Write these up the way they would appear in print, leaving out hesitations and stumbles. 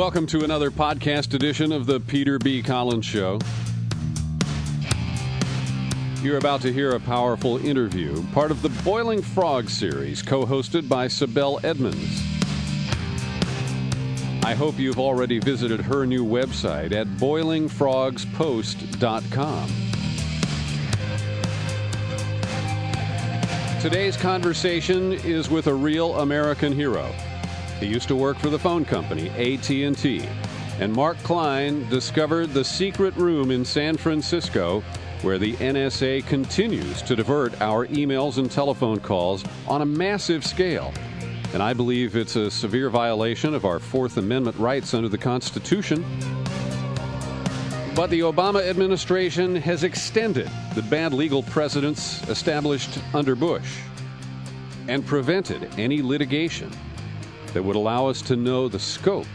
Welcome to another podcast edition of the Peter B. Collins Show. You're about to hear a powerful interview, part of the Boiling Frogs series, co-hosted by Sibel Edmonds. I hope you've already visited her new website at boilingfrogspost.com. Today's conversation is with a real American hero. He used to work for the phone company, AT&T, and Mark Klein discovered the secret room in San Francisco where the NSA continues to divert our emails and telephone calls on a massive scale. And I believe it's a severe violation of our 4th Amendment rights under the Constitution. But the Obama administration has extended the bad legal precedents established under Bush and prevented any litigation that would allow us to know the scope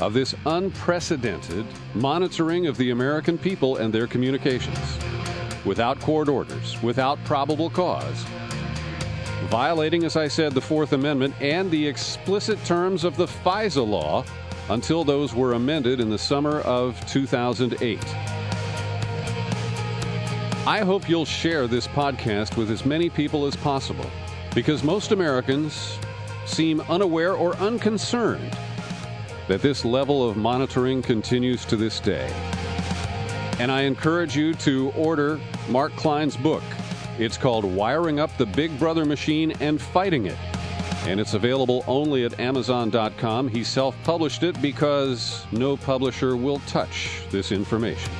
of this unprecedented monitoring of the American people and their communications, without court orders, without probable cause, violating, as I said, the 4th Amendment and the explicit terms of the FISA law, until those were amended in the summer of 2008. I hope you'll share this podcast with as many people as possible, because most Americans seem unaware or unconcerned that this level of monitoring continues to this day. And I encourage you to order Mark Klein's book. It's called Wiring Up The Big Brother Machine...and Fighting It. And it's available only at amazon.com. He self-published it because no publisher will touch this information.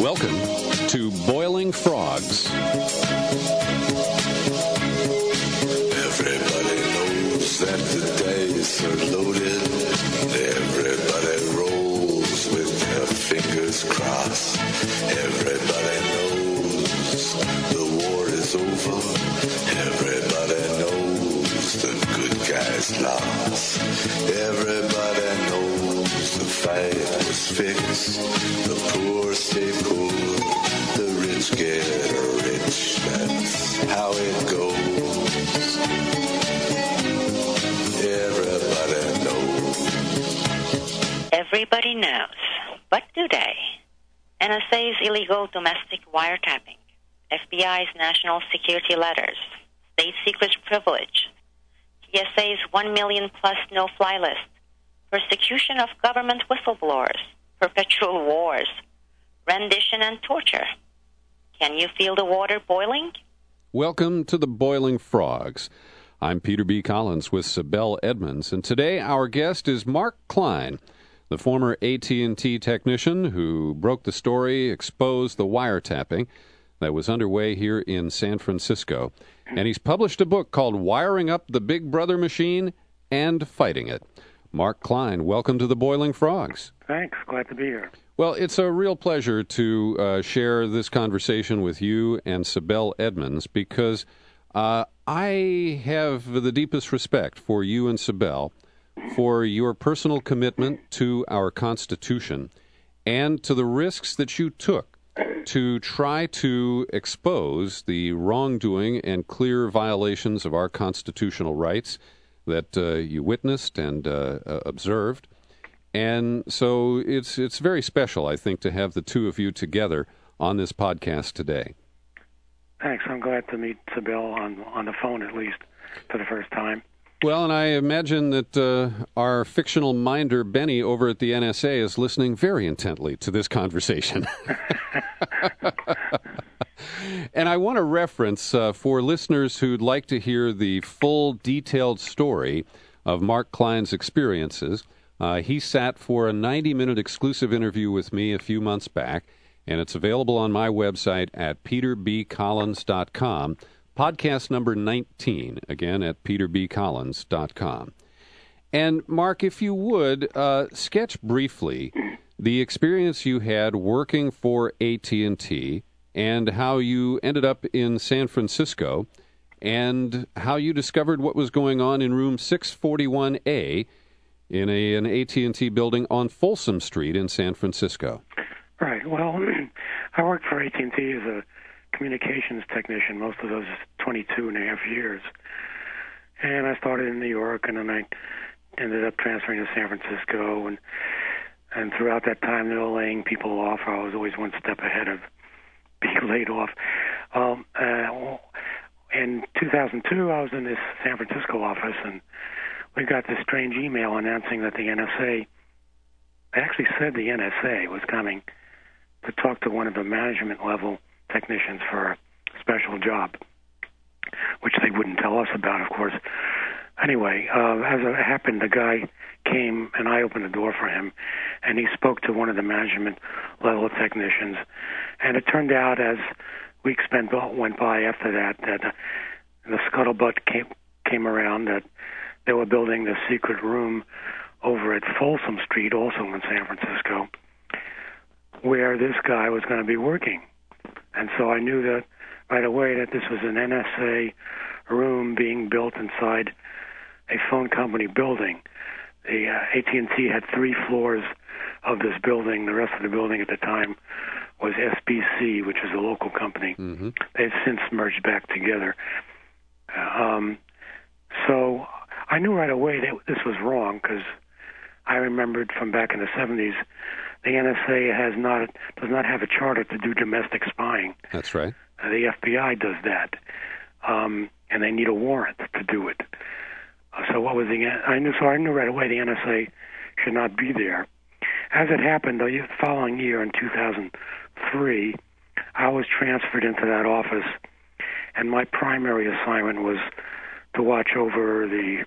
Welcome to Boiling Frogs. Everybody knows that the days are loaded. Everybody rolls with their fingers crossed. Everybody knows the war is over. Everybody knows the good guys lost. Everybody knows the fight was fixed. The poor stay poor, the rich get rich. That's how it goes. Everybody knows. Everybody knows. But do they? NSA's illegal domestic wiretapping, FBI's national security letters, state secret privilege, TSA's 1 million-plus no-fly list, persecution of government whistleblowers, perpetual wars, rendition and torture. Can you feel the water boiling? Welcome to the Boiling Frogs. I'm Peter B. Collins with Sibel Edmonds, and today our guest is Mark Klein, the former AT&T technician who broke the story, exposed the wiretapping that was underway here in San Francisco. And he's published a book called Wiring Up the Big Brother Machine and Fighting It. Mark Klein, welcome to the Boiling Frogs. Thanks. Glad to be here. Well, it's a real pleasure to share this conversation with you and Sibel Edmonds, because I have the deepest respect for you and Sibel, for your personal commitment to our Constitution and to the risks that you took to try to expose the wrongdoing and clear violations of our constitutional rights that you witnessed and observed. And so it's very special, I think, to have the two of you together on this podcast today. Thanks. I'm glad to meet Sibel on the phone, at least, for the first time. Well, and I imagine that our fictional minder, Benny, over at the NSA is listening very intently to this conversation. And I want to reference, for listeners who'd like to hear the full, detailed story of Mark Klein's experiences, he sat for a 90-minute exclusive interview with me a few months back, and it's available on my website at peterbcollins.com. Podcast number 19, again, at peterbcollins.com. And, Mark, if you would, sketch briefly the experience you had working for AT&T and how you ended up in San Francisco and how you discovered what was going on in room 641A in an AT&T building on Folsom Street in San Francisco. Right. Well, I worked for AT&T as a communications technician most of those 22 and a half years. And I started in New York, and then I ended up transferring to San Francisco. And throughout that time, they were laying people off. I was always one step ahead of being laid off. In 2002, I was in this San Francisco office, and we got this strange email announcing that the NSA, they actually said the NSA was coming to talk to one of the management-level technicians for a special job, which they wouldn't tell us about, of course. Anyway, as it happened, the guy came, and I opened the door for him, and he spoke to one of the management-level technicians. And it turned out, as weeks went by after that, that the scuttlebutt came around that they were building this secret room over at Folsom Street, also in San Francisco, where this guy was going to be working. And so I knew that right away that this was an NSA room being built inside a phone company building. The AT&T had 3 floors of this building. The rest of the building at the time was SBC, which is a local company. Mm-hmm. They've since merged back together. So I knew right away that this was wrong, because I remembered from back in the 70s, the NSA does not have a charter to do domestic spying. That's right. The FBI does that, and they need a warrant to do it. So what was I knew right away the NSA should not be there. As it happened, the following year in 2003, I was transferred into that office, and my primary assignment was to watch over the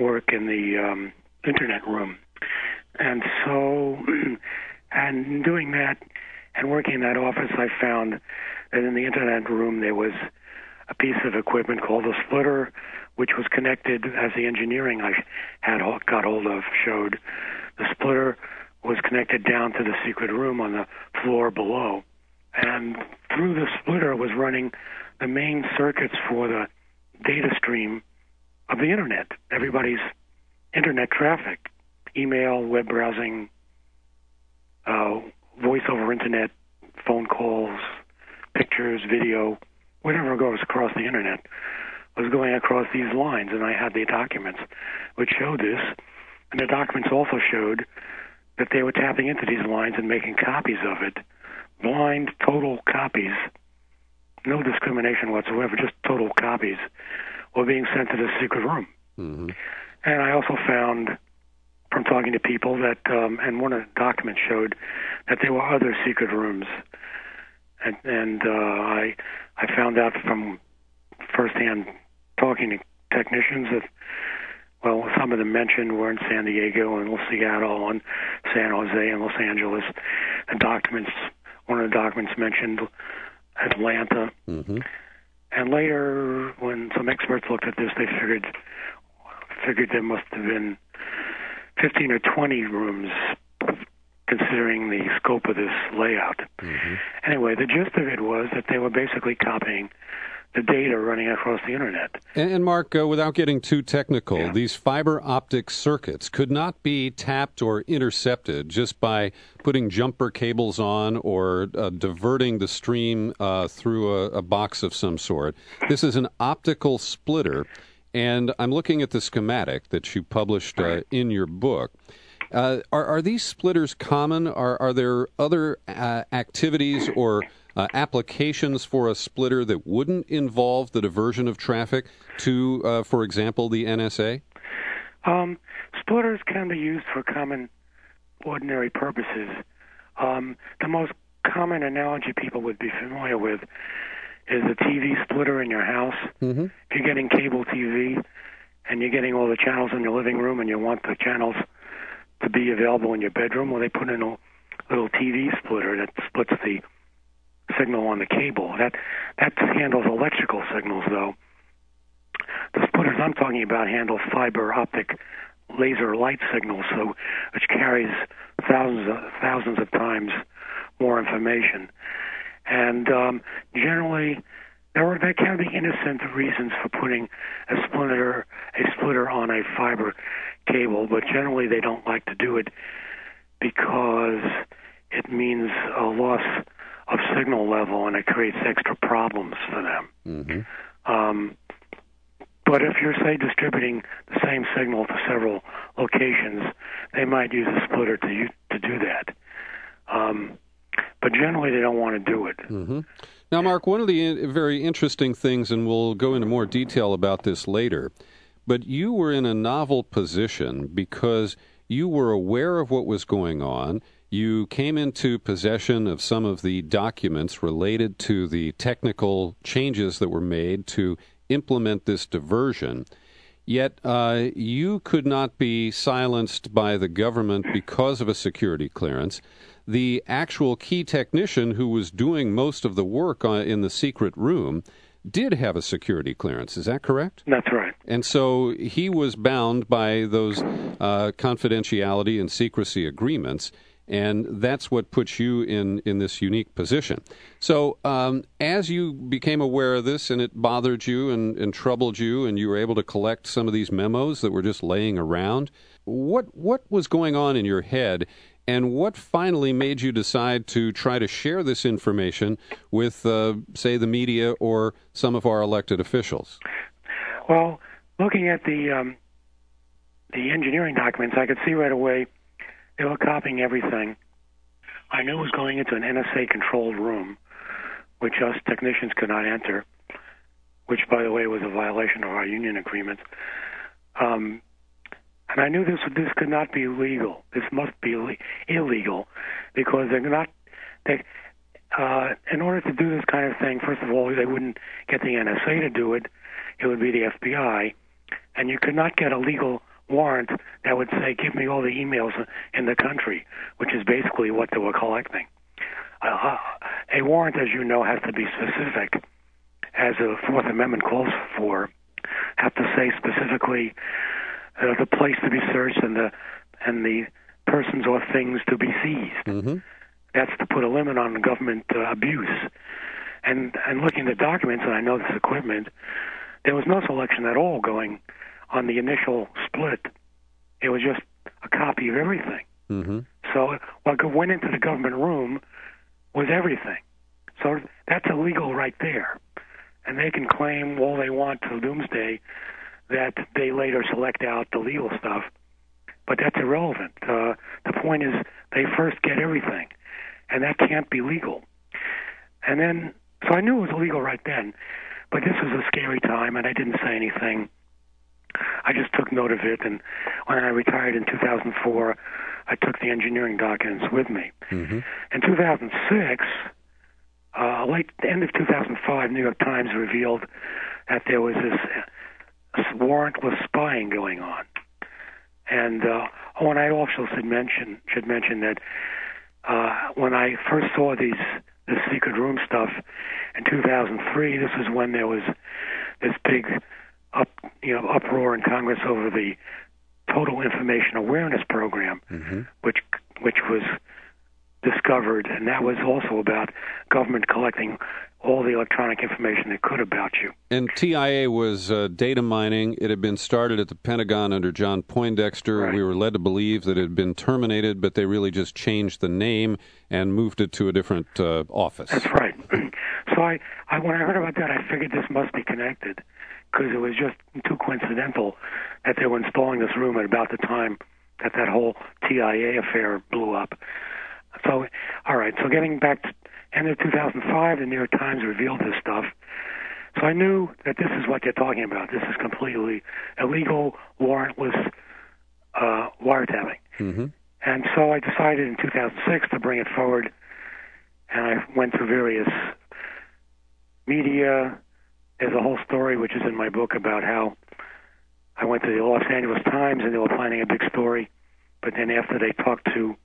work in the internet room. And so, and doing that and working in that office, I found that in the internet room there was a piece of equipment called a splitter, which was connected, as the engineering I had got hold of showed. The splitter was connected down to the secret room on the floor below. And through the splitter was running the main circuits for the data stream of the internet, everybody's internet traffic, email, web browsing, voice over internet, phone calls, pictures, video, whatever goes across the internet was going across these lines, and I had the documents which showed this, and the documents also showed that they were tapping into these lines and making copies of it, blind, total copies, no discrimination whatsoever, just total copies, were being sent to the secret room. Mm-hmm. And I also found from talking to people that, and one of the documents showed that there were other secret rooms. And I found out from firsthand talking to technicians that, well, some of them mentioned were in San Diego and Seattle and San Jose and Los Angeles. The documents, one of the documents mentioned Atlanta. Mm-hmm. And later, when some experts looked at this, they figured there must have been 15 or 20 rooms, considering the scope of this layout. Mm-hmm. Anyway, the gist of it was that they were basically copying the data running across the internet. And Mark, without getting too technical, yeah, these fiber optic circuits could not be tapped or intercepted just by putting jumper cables on or diverting the stream through a box of some sort. This is an optical splitter, and I'm looking at the schematic that you published in your book. Are these splitters common? Are there other activities or applications for a splitter that wouldn't involve the diversion of traffic to, for example, the NSA? Splitters can be used for common, ordinary purposes. The most common analogy people would be familiar with is a TV splitter in your house. Mm-hmm. If you're getting cable TV and you're getting all the channels in your living room and you want the channels to be available in your bedroom, well, they put in a little TV splitter that splits the signal on the cable. That handles electrical signals, though. The splitters I'm talking about handle fiber optic laser light signals, so which carries thousands of times more information. And generally, there can be innocent reasons for putting a splitter on a fiber cable, but generally they don't like to do it because it means a loss of signal level, and it creates extra problems for them. Mm-hmm. But if you're, say, distributing the same signal to several locations, they might use a splitter to do that. But generally, they don't want to do it. Mm-hmm. Now, Mark, one of the very interesting things, and we'll go into more detail about this later, but you were in a novel position because you were aware of what was going on. You came into possession of some of the documents related to the technical changes that were made to implement this diversion, yet you could not be silenced by the government because of a security clearance. The actual key technician who was doing most of the work in the secret room did have a security clearance. Is that correct? That's right. And so he was bound by those confidentiality and secrecy agreements, and that's what puts you in this unique position. So as you became aware of this and it bothered you and troubled you and you were able to collect some of these memos that were just laying around, what was going on in your head and what finally made you decide to try to share this information with, say, the media or some of our elected officials? Well, looking at the engineering documents, I could see right away they were copying everything. I knew it was going into an NSA-controlled room, which us technicians could not enter, which, by the way, was a violation of our union agreement. And I knew this could not be legal. This must be illegal, because they're not. In order to do this kind of thing, first of all, they wouldn't get the NSA to do it. It would be the FBI, and you could not get a legal warrant that would say, give me all the emails in the country, which is basically what they were collecting. A warrant, as you know, has to be specific, as the 4th Amendment calls for, have to say specifically the place to be searched and the persons or things to be seized. Mm-hmm. That's to put a limit on government abuse. And looking at the documents, and I know this equipment, there was no selection at all going on the initial split. It was just a copy of everything. Mm-hmm. So what went into the government room was everything. So that's illegal right there. And they can claim all they want till doomsday that they later select out the legal stuff, but that's irrelevant. The point is they first get everything, and that can't be legal. And then, so I knew it was illegal right then, but this was a scary time, and I didn't say anything. I just took note of it, and when I retired in 2004, I took the engineering documents with me. Mm-hmm. In 2006, late the end of 2005, New York Times revealed that there was this warrantless spying going on. And when I also should mention that when I first saw this secret room stuff in 2003, this is when there was this big uproar in Congress over the Total Information Awareness program, mm-hmm. which was discovered, and that was also about government collecting all the electronic information it could about you. And TIA was data mining. It had been started at the Pentagon under John Poindexter. Right. We were led to believe that it had been terminated, but they really just changed the name and moved it to a different office. That's right. So I when I heard about that, I figured this must be connected, because it was just too coincidental that they were installing this room at about the time that whole TIA affair blew up. So, all right, so getting back to end of 2005, the New York Times revealed this stuff. So I knew that this is what they're talking about. This is completely illegal, warrantless wiretapping. Mm-hmm. And so I decided in 2006 to bring it forward, and I went through various media. There's a whole story, which is in my book, about how I went to the Los Angeles Times and they were planning a big story, but then after they talked to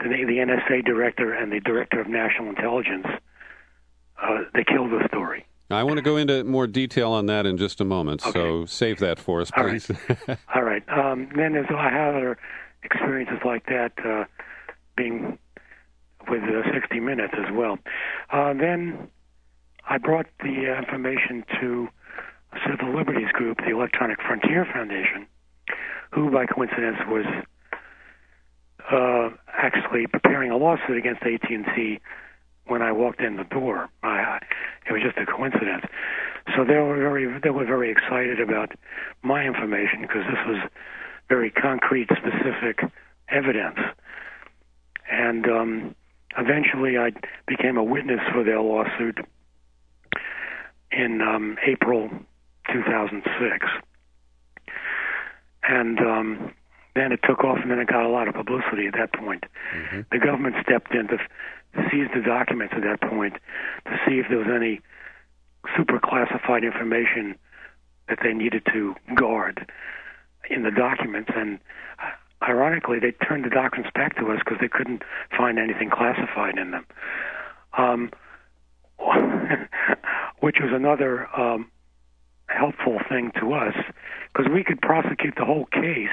the NSA director and the director of national intelligence, they killed the story. I want to go into more detail on that in just a moment, okay. So save that for us, please. All right. Then there's I have other experiences like that, being with 60 Minutes as well. Then I brought the information to a Civil Liberties Group, the Electronic Frontier Foundation, who, by coincidence, was actually preparing a lawsuit against AT&T when I walked in the door. It was just a coincidence. So they were very excited about my information because this was very concrete, specific evidence. And eventually I became a witness for their lawsuit in April 2006. And then it took off, and then it got a lot of publicity at that point. Mm-hmm. The government stepped in to seize the documents at that point to see if there was any super classified information that they needed to guard in the documents. And ironically, they turned the documents back to us because they couldn't find anything classified in them, which was another helpful thing to us, because we could prosecute the whole case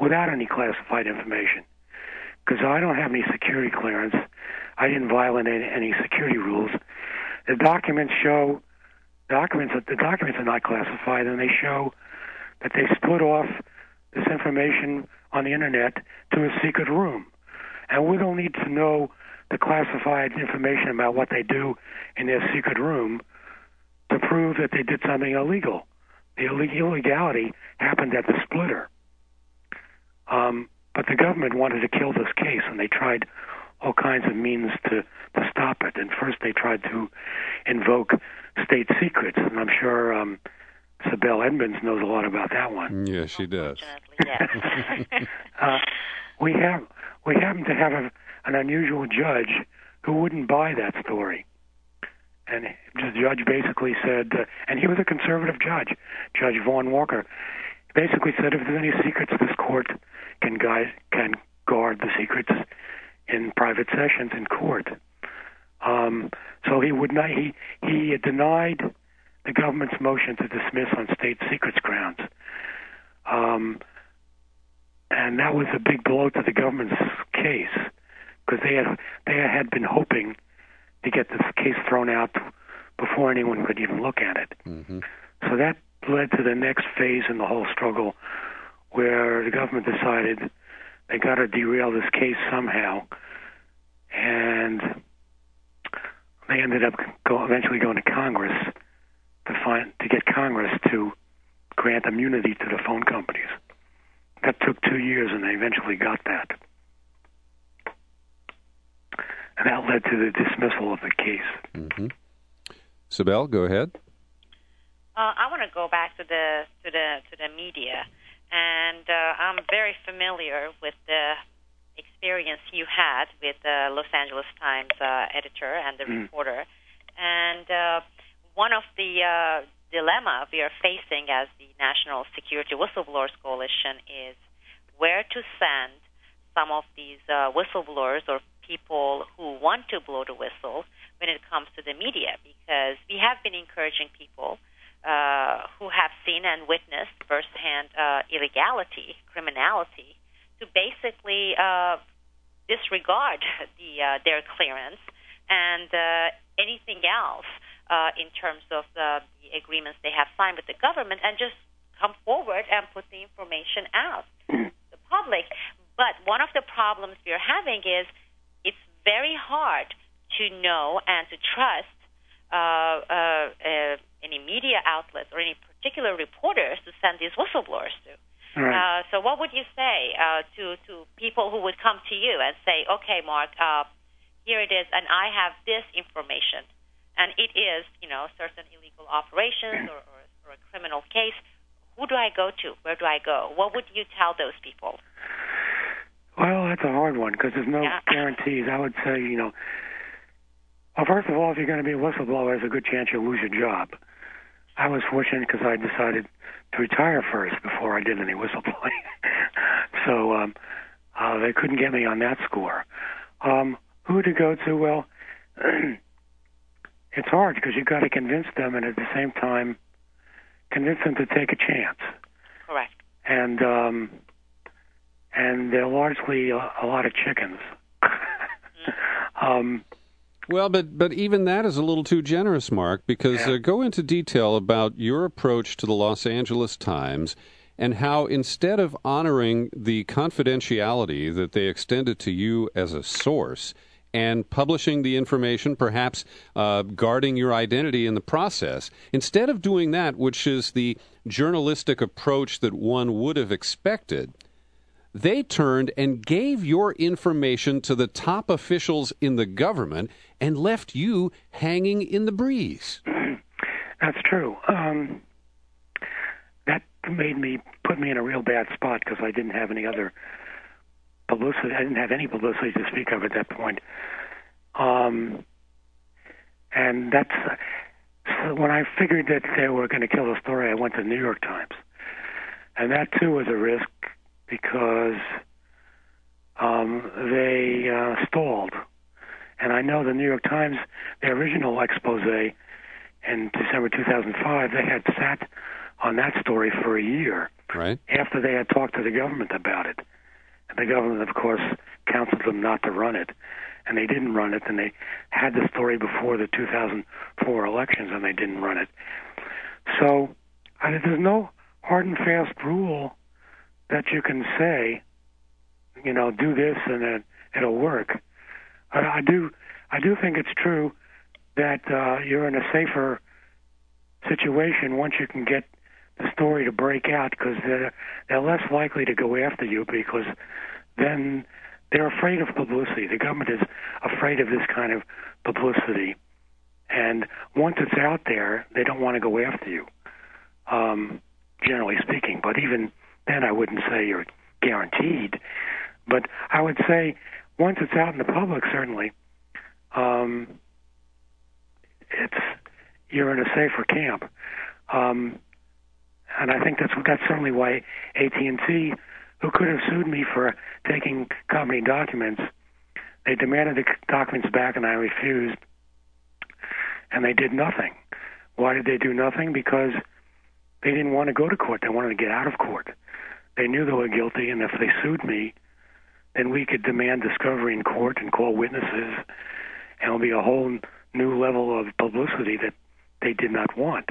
without any classified information, because I don't have any security clearance. I didn't violate any security rules. The documents are not classified, and they show that they split off this information on the internet to a secret room. And we don't need to know the classified information about what they do in their secret room to prove that they did something illegal. The illegality happened at the splitter. But the government wanted to kill this case, and they tried all kinds of means to stop it. And first they tried to invoke state secrets, and I'm sure Sibel Edmonds knows a lot about that one. Yeah, she does. Yes. We happen to have an unusual judge who wouldn't buy that story. And the judge basically said, and he was a conservative judge, Judge Vaughn Walker, basically said if there's any secrets, this court can guard the secrets in private sessions in court. So he would not. He denied the government's motion to dismiss on state secrets grounds, and that was a big blow to the government's case because they had been hoping to get this case thrown out before anyone could even look at it. Mm-hmm. So that led to the next phase in the whole struggle, where the government decided they got to derail this case somehow, and they ended up eventually going to Congress to get Congress to grant immunity to the phone companies. That took 2 years, and they eventually got that. And that led to the dismissal of the case. Mm-hmm. Sibel, go ahead. I want to go back to the media, and I'm very familiar with the experience you had with the Los Angeles Times editor and the reporter. And one of the dilemma we are facing as the National Security Whistleblowers Coalition is where to send some of these whistleblowers or people who want to blow the whistle when it comes to the media, because we have been encouraging people who have seen and witnessed firsthand illegality, criminality, to basically disregard their clearance and anything else in terms of the agreements they have signed with the government, and just come forward and put the information out to the public. But one of the problems we're having is it's very hard to know and to trust any media outlets or any particular reporters to send these whistleblowers to. Right. So what would you say to people who would come to you and say, okay, Mark, here it is, and I have this information, and it is, certain illegal operations or a criminal case. Who do I go to? Where do I go? What would you tell those people? Well, that's a hard one because there's no guarantees. I would say, well, first of all, if you're going to be a whistleblower, there's a good chance you'll lose your job. I was fortunate because I decided to retire first before I did any whistleblowing. So they couldn't get me on that score. Who to go to? Well, it's hard because you've got to convince them and at the same time convince them to take a chance. Correct. And they're largely a lot of chickens. Well, but even that is a little too generous, Mark, because go into detail about your approach to the Los Angeles Times and how instead of honoring the confidentiality that they extended to you as a source and publishing the information, perhaps guarding your identity in the process. Instead of doing that, which is the journalistic approach that one would have expected, they turned and gave your information to the top officials in the government and left you hanging in the breeze. That's true. That put me in a real bad spot because I didn't have any other publicity. I didn't have any publicity to speak of at that point. And that's so when I figured that they were going to kill the story, I went to the New York Times. And that, too, was a risk because they stalled. And I know the New York Times, their original expose in December 2005, they had sat on that story for a year after they had talked to the government about it. And the government, of course, counseled them not to run it. And they didn't run it, and they had the story before the 2004 elections, and they didn't run it. So there's no hard and fast rule that you can say, you know, do this and it'll work. I do think it's true that you're in a safer situation once you can get the story to break out, because they're less likely to go after you, because then they're afraid of publicity. The government is afraid of this kind of publicity, and once it's out there, they don't want to go after you, generally speaking. But even then, I wouldn't say you're guaranteed. But I would say once it's out in the public, certainly, you're in a safer camp. And I think that's certainly why AT&T, who could have sued me for taking company documents, they demanded the documents back, and I refused, and they did nothing. Why did they do nothing? Because they didn't want to go to court. They wanted to get out of court. They knew they were guilty, and if they sued me, then we could demand discovery in court and call witnesses, and it'll be a whole new level of publicity that they did not want.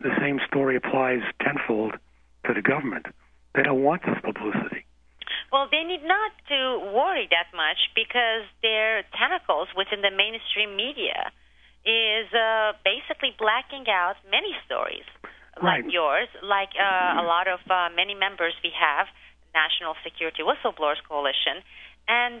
The same story applies tenfold to the government. They don't want this publicity. Well, they need not to worry that much because their tentacles within the mainstream media is basically blacking out many stories like yours, like a lot of many members we have, National Security Whistleblowers Coalition, and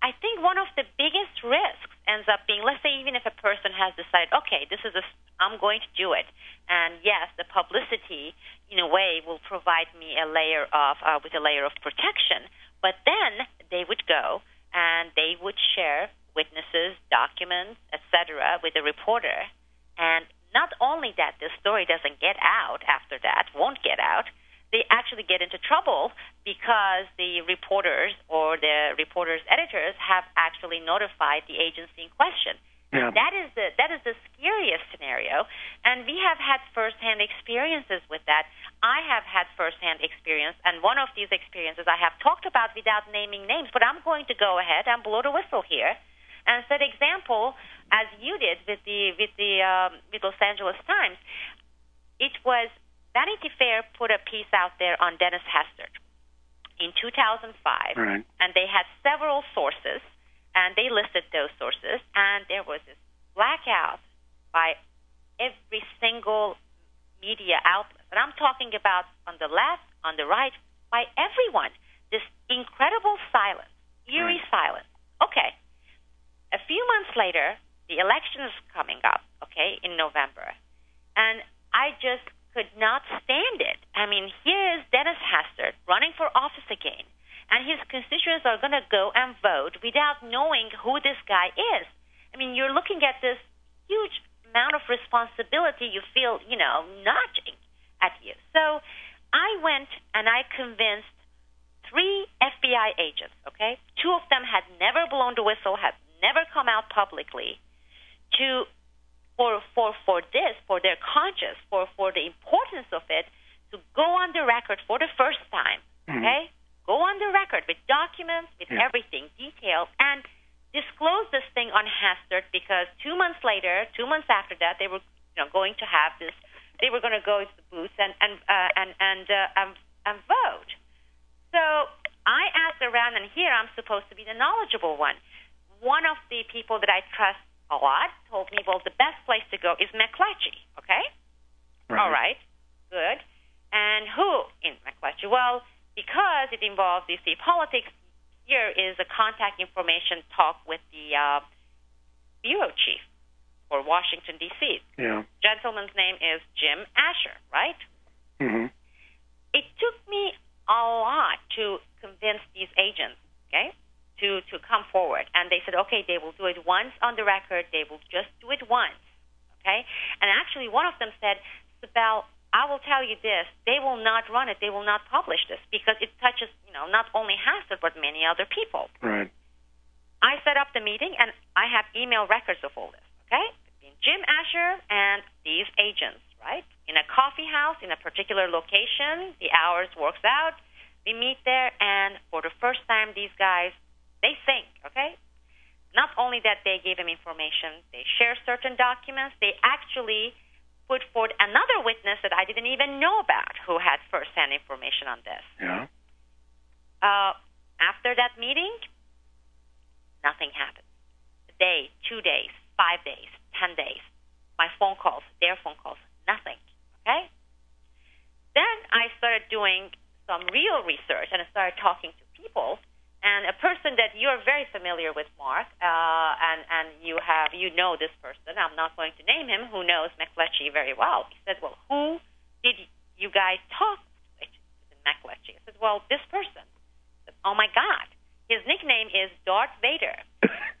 I think one of the biggest risks ends up being, let's say even if a person has decided, okay, this is I'm going to do it, and yes, the publicity in a way will provide me a layer of with a layer of protection, but then they would go and they would share witnesses, documents, etc., with the reporter, and not only that, this story doesn't get out after that, won't get out. They actually get into trouble because the reporters or the reporters' editors have actually notified the agency in question. Yeah. That is the scariest scenario, and we have had firsthand experiences with that. I have had firsthand experience, and one of these experiences I have talked about without naming names, but I'm going to go ahead and blow the whistle here and set example as you did with Los Angeles Times. It was Vanity Fair put a piece out there on Dennis Hastert in 2005, and they had several sources, and they listed those sources, and there was this blackout by every single media outlet. And I'm talking about on the left, on the right, by everyone, this incredible silence, eerie silence. Okay, a few months later, the election is coming up, okay, in November, and I just could not stand it. I mean, here is Dennis Hastert running for office again, and his constituents are going to go and vote without knowing who this guy is. I mean, you're looking at this huge amount of responsibility you feel, you know, nudging at you. So I went and I convinced 3 FBI agents, okay? 2 of them had never blown the whistle, had never come out publicly, to for their conscience, for the importance of it, to go on the record for the first time, okay? Go on the record with documents, with everything, details, and disclose this thing on Hastert, because 2 months later, 2 months after that, they were going to have this, they were going to go to the booth and vote. So I asked around on, and here I'm supposed to be the knowledgeable one. One of the people that I trust a lot told me, well, the best place to go is McClatchy, okay? Right. All right, good. And who in McClatchy? Well, because it involves, you see, politics, here is a contact information talk with the bureau chief for Washington, D.C. Yeah. Gentleman's name is Jim Asher, right? Mm-hmm. It took me a lot to convince these agents, okay, to come forward. And they said, okay, they will do it once on the record. They will just do it once, okay? And actually one of them said, Sibel, I will tell you this, they will not run it, they will not publish this, because it touches, you know, not only Hastert, but many other people. Right. I set up the meeting, and I have email records of all this, okay? Between Jim Asher and these agents, right? In a coffee house, in a particular location, the hours works out, we meet there, and for the first time, these guys, they think, okay? Not only that they gave them information, they share certain documents, they actually put forward another witness that I didn't even know about who had first-hand information on this. Yeah. After that meeting, nothing happened. A day, 2 days, 5 days, 10 days. My phone calls, their phone calls, nothing. Okay? Then I started doing some real research, and I started talking to people, and a person that you're very familiar with, Mark, and you know this person. I'm not going to name him, who knows McClatchy very well. He said, well, who did you guys talk to? McClatchy. I said, well, this person. I said, oh, my God. His nickname is Darth Vader.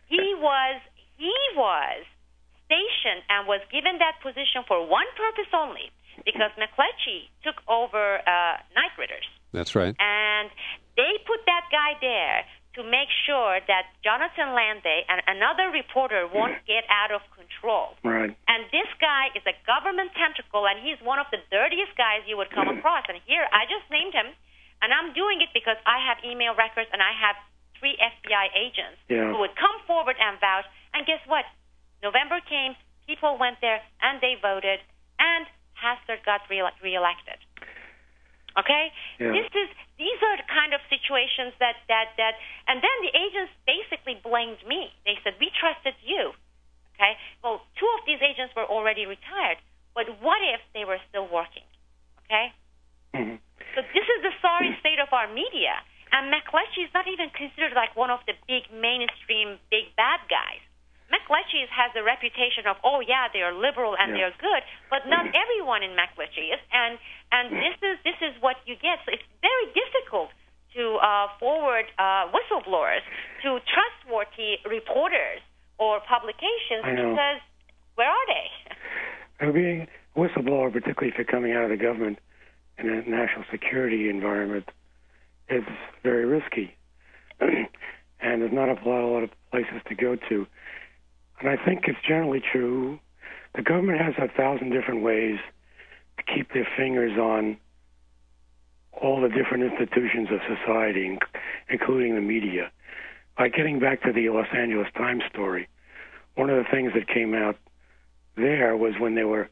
He was stationed and was given that position for one purpose only, because McClatchy took over Night Riders. That's right. And they put that guy there to make sure that Jonathan Landay and another reporter won't get out of control. Right. And this guy is a government tentacle, and he's one of the dirtiest guys you would come across. And here, I just named him, and I'm doing it because I have email records, and I have 3 FBI agents who would come forward and vouch. And guess what? November came, people went there, and they voted, and Hastert got reelected. Okay? Yeah. These are the kind of situations that and then the agents basically blamed me. They said, we trusted you. Okay? Well, 2 of these agents were already retired, but what if they were still working? Okay? Mm-hmm. So this is the sorry state of our media. And McClatchy is not even considered like one of the big mainstream, big bad guys. McClatchy has a reputation of, oh, yeah, they are liberal and they're good, but not everyone in McClatchy is, and this is what you get. So it's very difficult to forward whistleblowers to trustworthy reporters or publications because where are they? Being a whistleblower, particularly if you're coming out of the government in a national security environment, is very risky, and there's not a lot of places to go to. And I think it's generally true. The government has 1,000 different ways to keep their fingers on all the different institutions of society, including the media. By getting back to the Los Angeles Times story, one of the things that came out there was when they were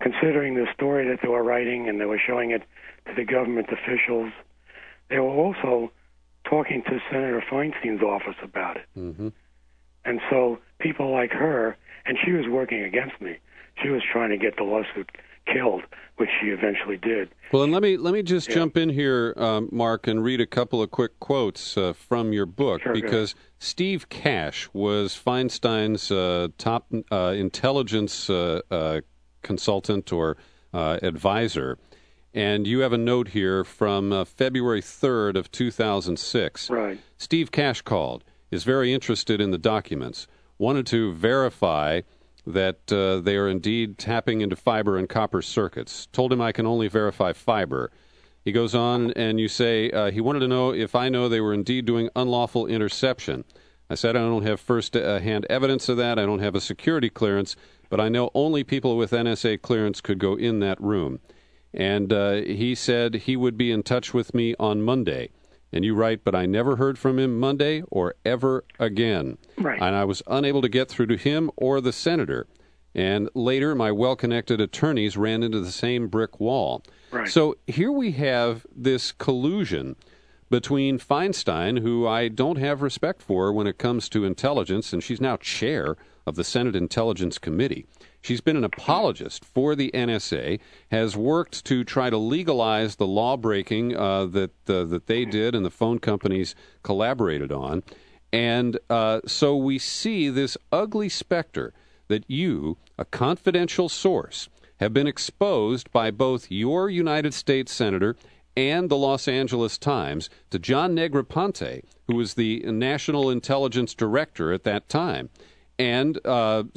considering the story that they were writing and they were showing it to the government officials, they were also talking to Senator Feinstein's office about it. Mm-hmm. And so people like her, and she was working against me. She was trying to get the lawsuit killed, which she eventually did. Well, and let me just jump in here, Mark, and read a couple of quick quotes from your book, because Steve Cash was Feinstein's top intelligence consultant or advisor. And you have a note here from February 3rd of 2006. Right. Steve Cash called. Is very interested in the documents, wanted to verify that they are indeed tapping into fiber and copper circuits. Told him I can only verify fiber. He goes on, and you say, he wanted to know if I know they were indeed doing unlawful interception. I said, I don't have first-hand evidence of that. I don't have a security clearance, but I know only people with NSA clearance could go in that room. And he said he would be in touch with me on Monday. And you write, but I never heard from him Monday or ever again. Right. And I was unable to get through to him or the senator. And later, my well-connected attorneys ran into the same brick wall. Right. So here we have this collusion between Feinstein, who I don't have respect for when it comes to intelligence, and she's now chair of the Senate Intelligence Committee. She's been an apologist for the NSA, has worked to try to legalize the lawbreaking that they did and the phone companies collaborated on. And so we see this ugly specter that you, a confidential source, have been exposed by both your United States Senator and the Los Angeles Times to John Negroponte, who was the National Intelligence Director at that time. And,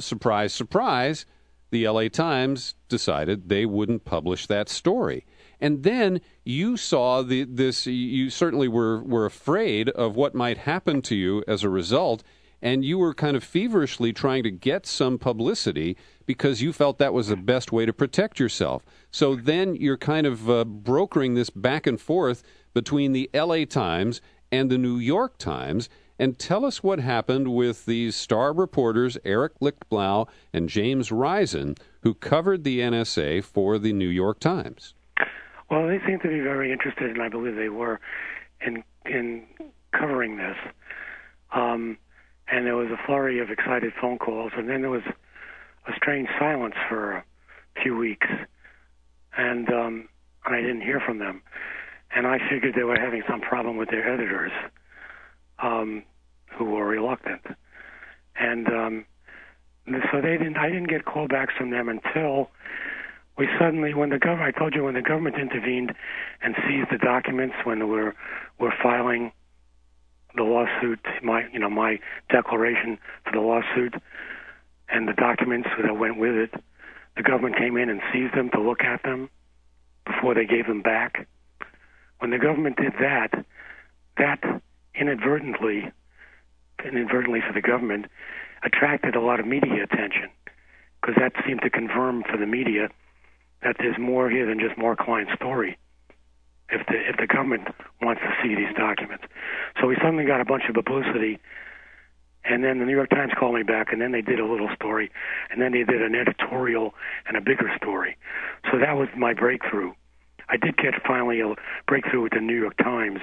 surprise, surprise, the L.A. Times decided they wouldn't publish that story. And then you saw you certainly were afraid of what might happen to you as a result, and you were kind of feverishly trying to get some publicity because you felt that was the best way to protect yourself. So then you're kind of brokering this back and forth between the L.A. Times and the New York Times. And tell us what happened with these star reporters, Eric Lichtblau and James Risen, who covered the NSA for the New York Times. Well, they seemed to be very interested, and I believe they were, in covering this. And there was a flurry of excited phone calls, and then there was a strange silence for a few weeks, and I didn't hear from them. And I figured they were having some problem with their editors, who were reluctant. And so I didn't get callbacks from them until we suddenly, when the government intervened and seized the documents, when we're filing the lawsuit, my declaration for the lawsuit and the documents that went with it, the government came in and seized them to look at them before they gave them back. When the government did that inadvertently for the government, attracted a lot of media attention, because that seemed to confirm for the media that there's more here than just Mark Klein's story if the government wants to see these documents. So we suddenly got a bunch of publicity, and then the New York Times called me back, and then they did a little story, and then they did an editorial and a bigger story. So that was my breakthrough. I did get finally a breakthrough with the New York Times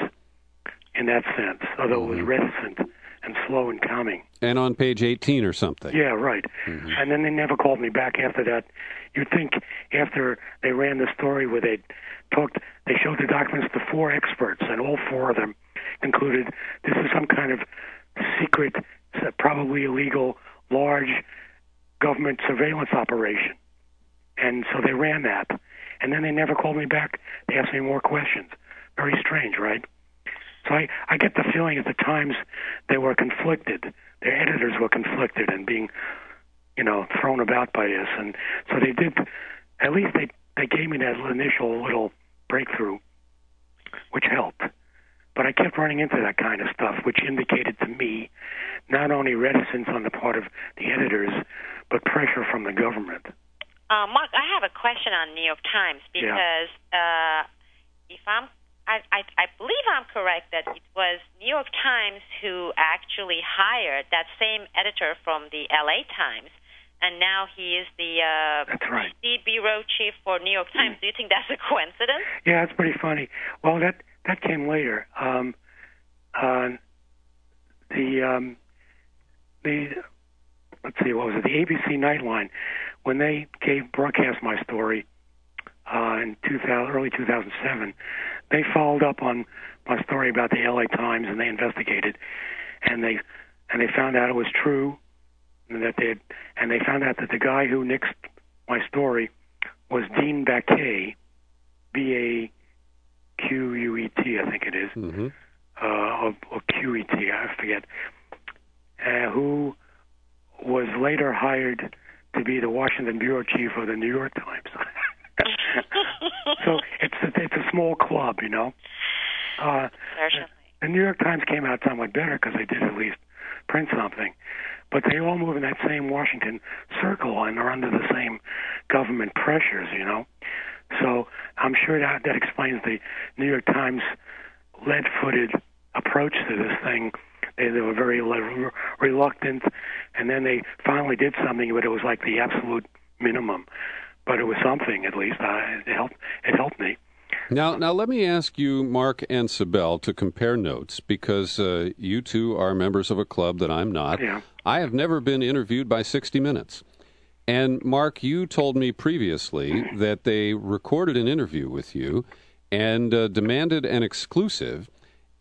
in that sense, although it was reticent and slow and calming. And on page 18 or something. Yeah, right. Mm-hmm. And then they never called me back after that. You'd think after they ran the story where they showed the documents to four experts, and all four of them concluded this is some kind of secret, probably illegal, large government surveillance operation. And so they ran that. And then they never called me back. They asked me more questions. Very strange, right? So I get the feeling at the Times they were conflicted. Their editors were conflicted and being, thrown about by this. And so they did, at least they gave me that initial little breakthrough, which helped. But I kept running into that kind of stuff, which indicated to me not only reticence on the part of the editors, but pressure from the government. Mark, I have a question on New York Times, because if I believe I'm correct that it was New York Times who actually hired that same editor from the L.A. Times, and now he is the bureau chief for New York Times. Do you think that's a coincidence? Yeah, that's pretty funny. Well, that came later. The ABC Nightline, when they broadcast my story in early 2007, they followed up on my story about the L.A. Times, and they investigated, and they found out it was true, and they found out that the guy who nixed my story was Dean Baquet, B-A-Q-U-E-T, I think it is, mm-hmm. or Q-E-T, I forget, who was later hired to be the Washington bureau chief of the New York Times. So it's a small club, The New York Times came out somewhat better because they did at least print something. But they all move in that same Washington circle and are under the same government pressures, So I'm sure that explains the New York Times lead-footed approach to this thing. They were very reluctant, and then they finally did something, but it was like the absolute minimum. But it was something, at least. It helped me. Now, let me ask you, Mark and Sibel, to compare notes, because you two are members of a club that I'm not. Yeah. I have never been interviewed by 60 Minutes. And, Mark, you told me previously that they recorded an interview with you and demanded an exclusive,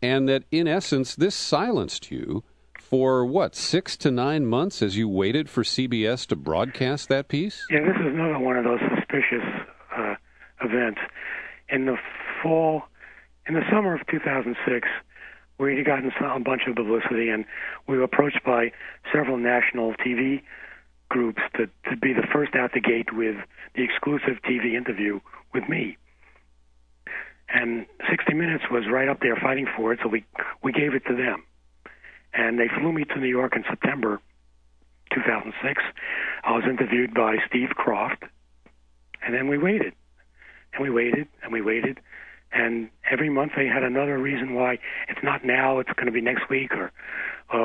and that, in essence, this silenced you for, 6 to 9 months as you waited for CBS to broadcast that piece? Yeah, this is another one of those suspicious events. In the fall, in the summer of 2006, we had gotten a bunch of publicity, and we were approached by several national TV groups to be the first out the gate with the exclusive TV interview with me. And 60 Minutes was right up there fighting for it, so we gave it to them. And they flew me to New York in September 2006. I was interviewed by Steve Croft, and then we waited. And we waited, and we waited. And every month they had another reason why it's not now, it's going to be next week, or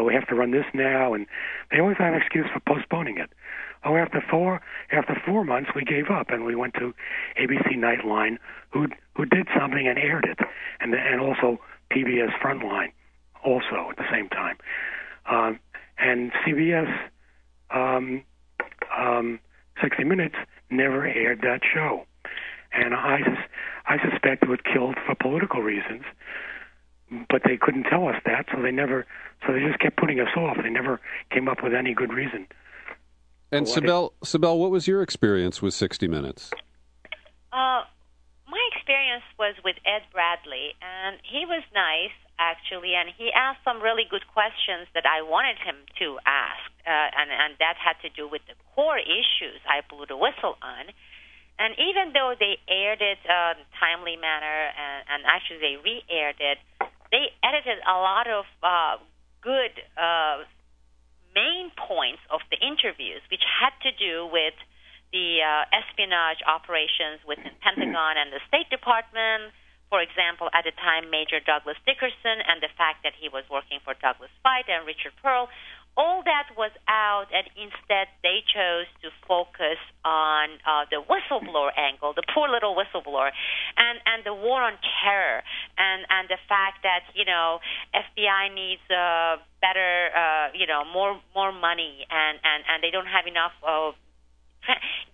we have to run this now. And they always had an excuse for postponing it. Oh, after four months, we gave up, and we went to ABC Nightline, who did something and aired it, and also PBS Frontline also at the same time. And CBS 60 Minutes never aired that show. And I suspect it was killed for political reasons, but they couldn't tell us that, so they just kept putting us off. They never came up with any good reason. And Sibel, what was your experience with 60 Minutes? My experience was with Ed Bradley, and he was nice, actually, and he asked some really good questions that I wanted him to ask, and that had to do with the core issues I blew the whistle on. And even though they aired it in a timely manner, and actually they re-aired it, they edited a lot of good main points of the interviews, which had to do with the espionage operations within Pentagon and the State Department. For example, at the time, Major Douglas Dickerson and the fact that he was working for Douglas Feith and Richard Perle, all that was out, and instead they chose to focus on the whistleblower angle, the poor little whistleblower, and the war on terror, and the fact that, FBI needs better, more money, and they don't have enough.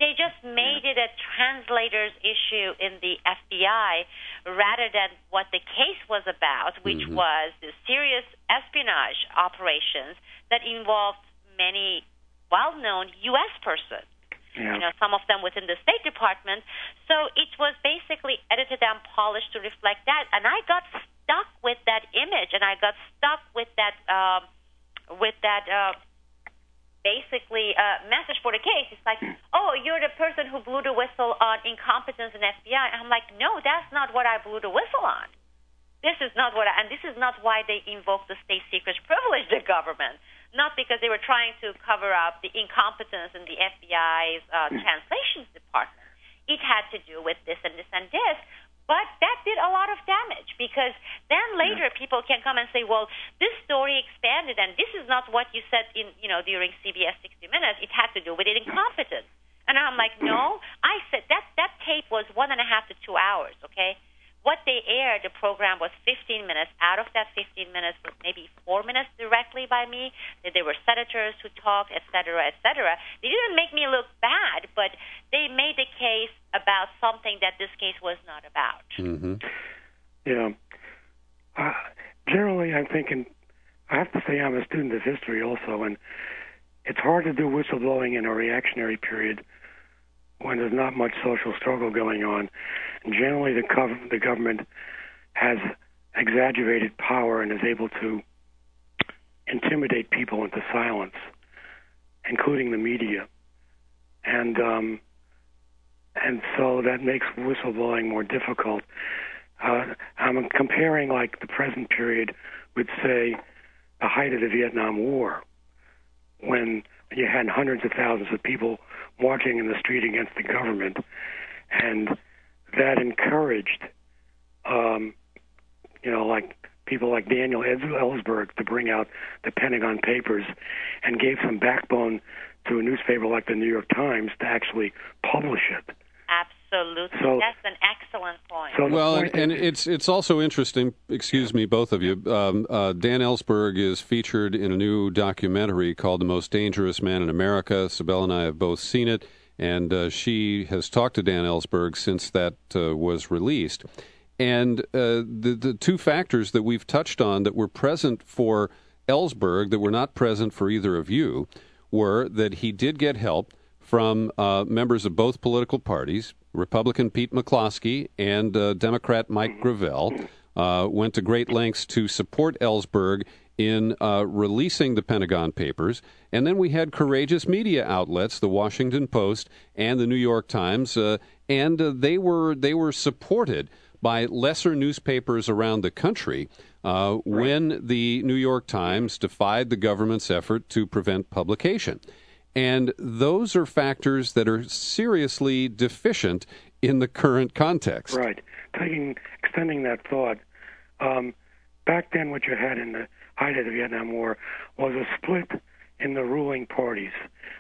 They just made it a translator's issue in the FBI rather than what the case was about, which was the serious espionage operations that involved many well-known U.S. persons, some of them within the State Department. So it was basically edited and polished to reflect that. And I got stuck with that image, and I got stuck with that message for the case. It's like, oh, you're the person who blew the whistle on incompetence in FBI. And I'm like, no, that's not what I blew the whistle on. This is not what, and this is not why they invoked the state secrets privilege, the government. Not because they were trying to cover up the incompetence in the FBI's translations department. It had to do with this and this and this. But that did a lot of damage, because then later people can come and say, well, this story expanded, and this is not what you said in, during CBS 60 Minutes. It had to do with incompetence. And I'm like, no, I said that tape was 1.5 to 2 hours, okay? What they aired, the program was 15 minutes. Out of that 15 minutes was maybe 4 minutes directly by me. There were senators who talked, et cetera, et cetera. They didn't make me look bad, but they made the case about something that this case was not about. Mm-hmm. Yeah. Generally, I'm thinking, I have to say I'm a student of history also, and it's hard to do whistleblowing in a reactionary period when there's not much social struggle going on. And generally, the government has exaggerated power and is able to intimidate people into silence, including the media. And so that makes whistleblowing more difficult. I'm comparing, the present period with, say, the height of the Vietnam War, when you had hundreds of thousands of people marching in the street against the government, and that encouraged, people like Daniel Ellsberg to bring out the Pentagon Papers and gave some backbone to a newspaper like the New York Times to actually publish it. Absolutely. Absolutely. So, that's an excellent point. So well, and it's also interesting, excuse me, both of you, Dan Ellsberg is featured in a new documentary called The Most Dangerous Man in America. Sibel and I have both seen it, and she has talked to Dan Ellsberg since that was released. And the two factors that we've touched on that were present for Ellsberg that were not present for either of you were that he did get help from members of both political parties. Republican Pete McCloskey and Democrat Mike Gravel went to great lengths to support Ellsberg in releasing the Pentagon Papers. And then we had courageous media outlets, the Washington Post and the New York Times, and they were supported by lesser newspapers around the country when the New York Times defied the government's effort to prevent publication. And those are factors that are seriously deficient in the current context. Right. Extending that thought, back then what you had in the height of the Vietnam War was a split in the ruling parties,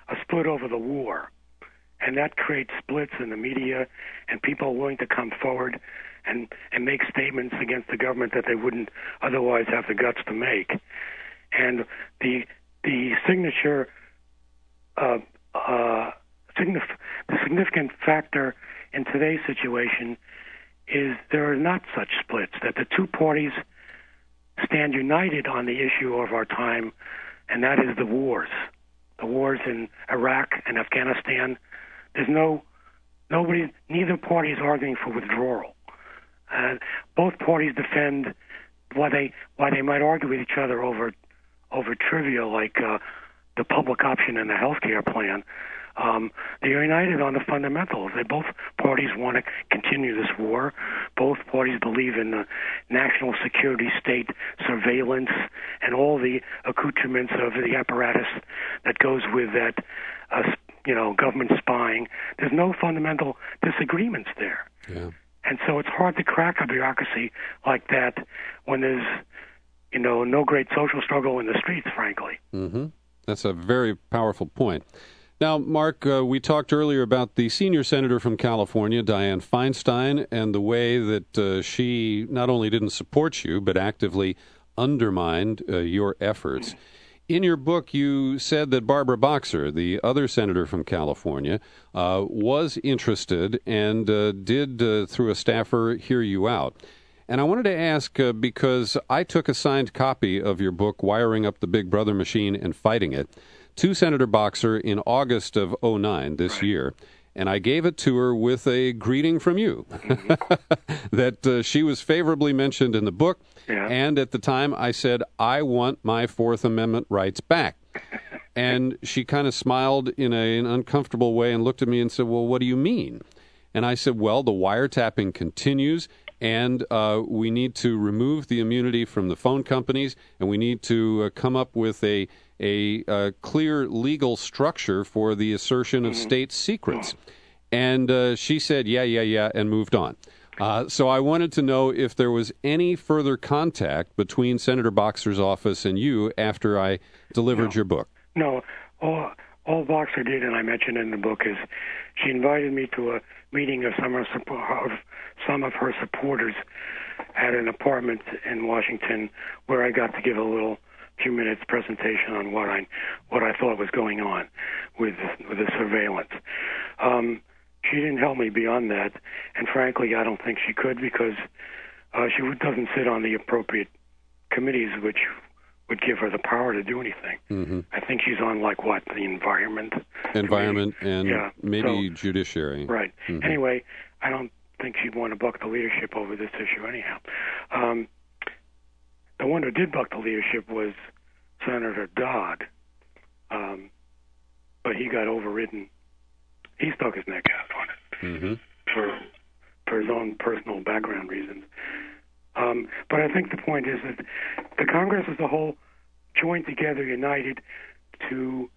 a split over the war. And that creates splits in the media and people willing to come forward and make statements against the government that they wouldn't otherwise have the guts to make. And the signature... the significant factor in today's situation is there are not such splits, that the two parties stand united on the issue of our time, and that is the wars in Iraq and Afghanistan. There's neither party is arguing for withdrawal. Both parties defend why they might argue with each other over trivia like the public option and the healthcare plan. They're united on the fundamentals. Both parties want to continue this war. Both parties believe in the national security state surveillance and all the accoutrements of the apparatus that goes with that, government spying. There's no fundamental disagreements there. Yeah. And so it's hard to crack a bureaucracy like that when there's, no great social struggle in the streets, frankly. Mm-hmm. That's a very powerful point. Now, Mark, we talked earlier about the senior senator from California, Dianne Feinstein, and the way that she not only didn't support you, but actively undermined your efforts. In your book, you said that Barbara Boxer, the other senator from California, was interested and did, through a staffer, hear you out. And I wanted to ask, because I took a signed copy of your book, Wiring Up The Big Brother Machine...and Fighting It, to Senator Boxer in August of 2009, this year, and I gave it to her with a greeting from you that she was favorably mentioned in the book, and at the time I said, I want my 4th Amendment rights back. And she kind of smiled in an uncomfortable way and looked at me and said, well, what do you mean? And I said, well, the wiretapping continues, and we need to remove the immunity from the phone companies, and we need to come up with a clear legal structure for the assertion of state secrets. And she said, yeah, and moved on. So I wanted to know if there was any further contact between Senator Boxer's office and you after I delivered your book. No. All Boxer did, and I mentioned in the book, is she invited me to a meeting of some of her supporters at an apartment in Washington, where I got to give a few minutes presentation on what I thought was going on with the surveillance. She didn't help me beyond that, and frankly, I don't think she could, because she doesn't sit on the appropriate committees, which would give her the power to do anything. Mm-hmm. I think she's on, the Environment committee. And maybe Judiciary. Right. Mm-hmm. Anyway, I don't think she'd want to buck the leadership over this issue anyhow. The one who did buck the leadership was Senator Dodd, but he got overridden. He stuck his neck out on it for his own personal background reasons. But I think the point is that the Congress as a whole joined together, united, to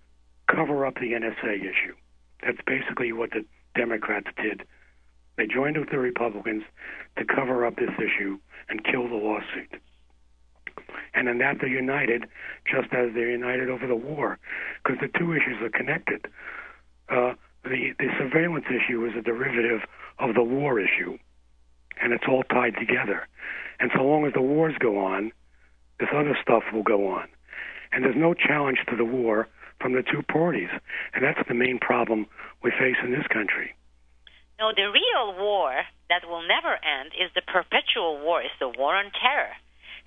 cover up the NSA issue. That's basically what the Democrats did. They joined with the Republicans to cover up this issue and kill the lawsuit. And in that they're united, just as they're united over the war, because the two issues are connected. the surveillance issue is a derivative of the war issue, and it's all tied together. And so long as the wars go on, this other stuff will go on. And there's no challenge to the war from the two parties, and that's the main problem we face in this country. No, the real war that will never end is the perpetual war, is the war on terror.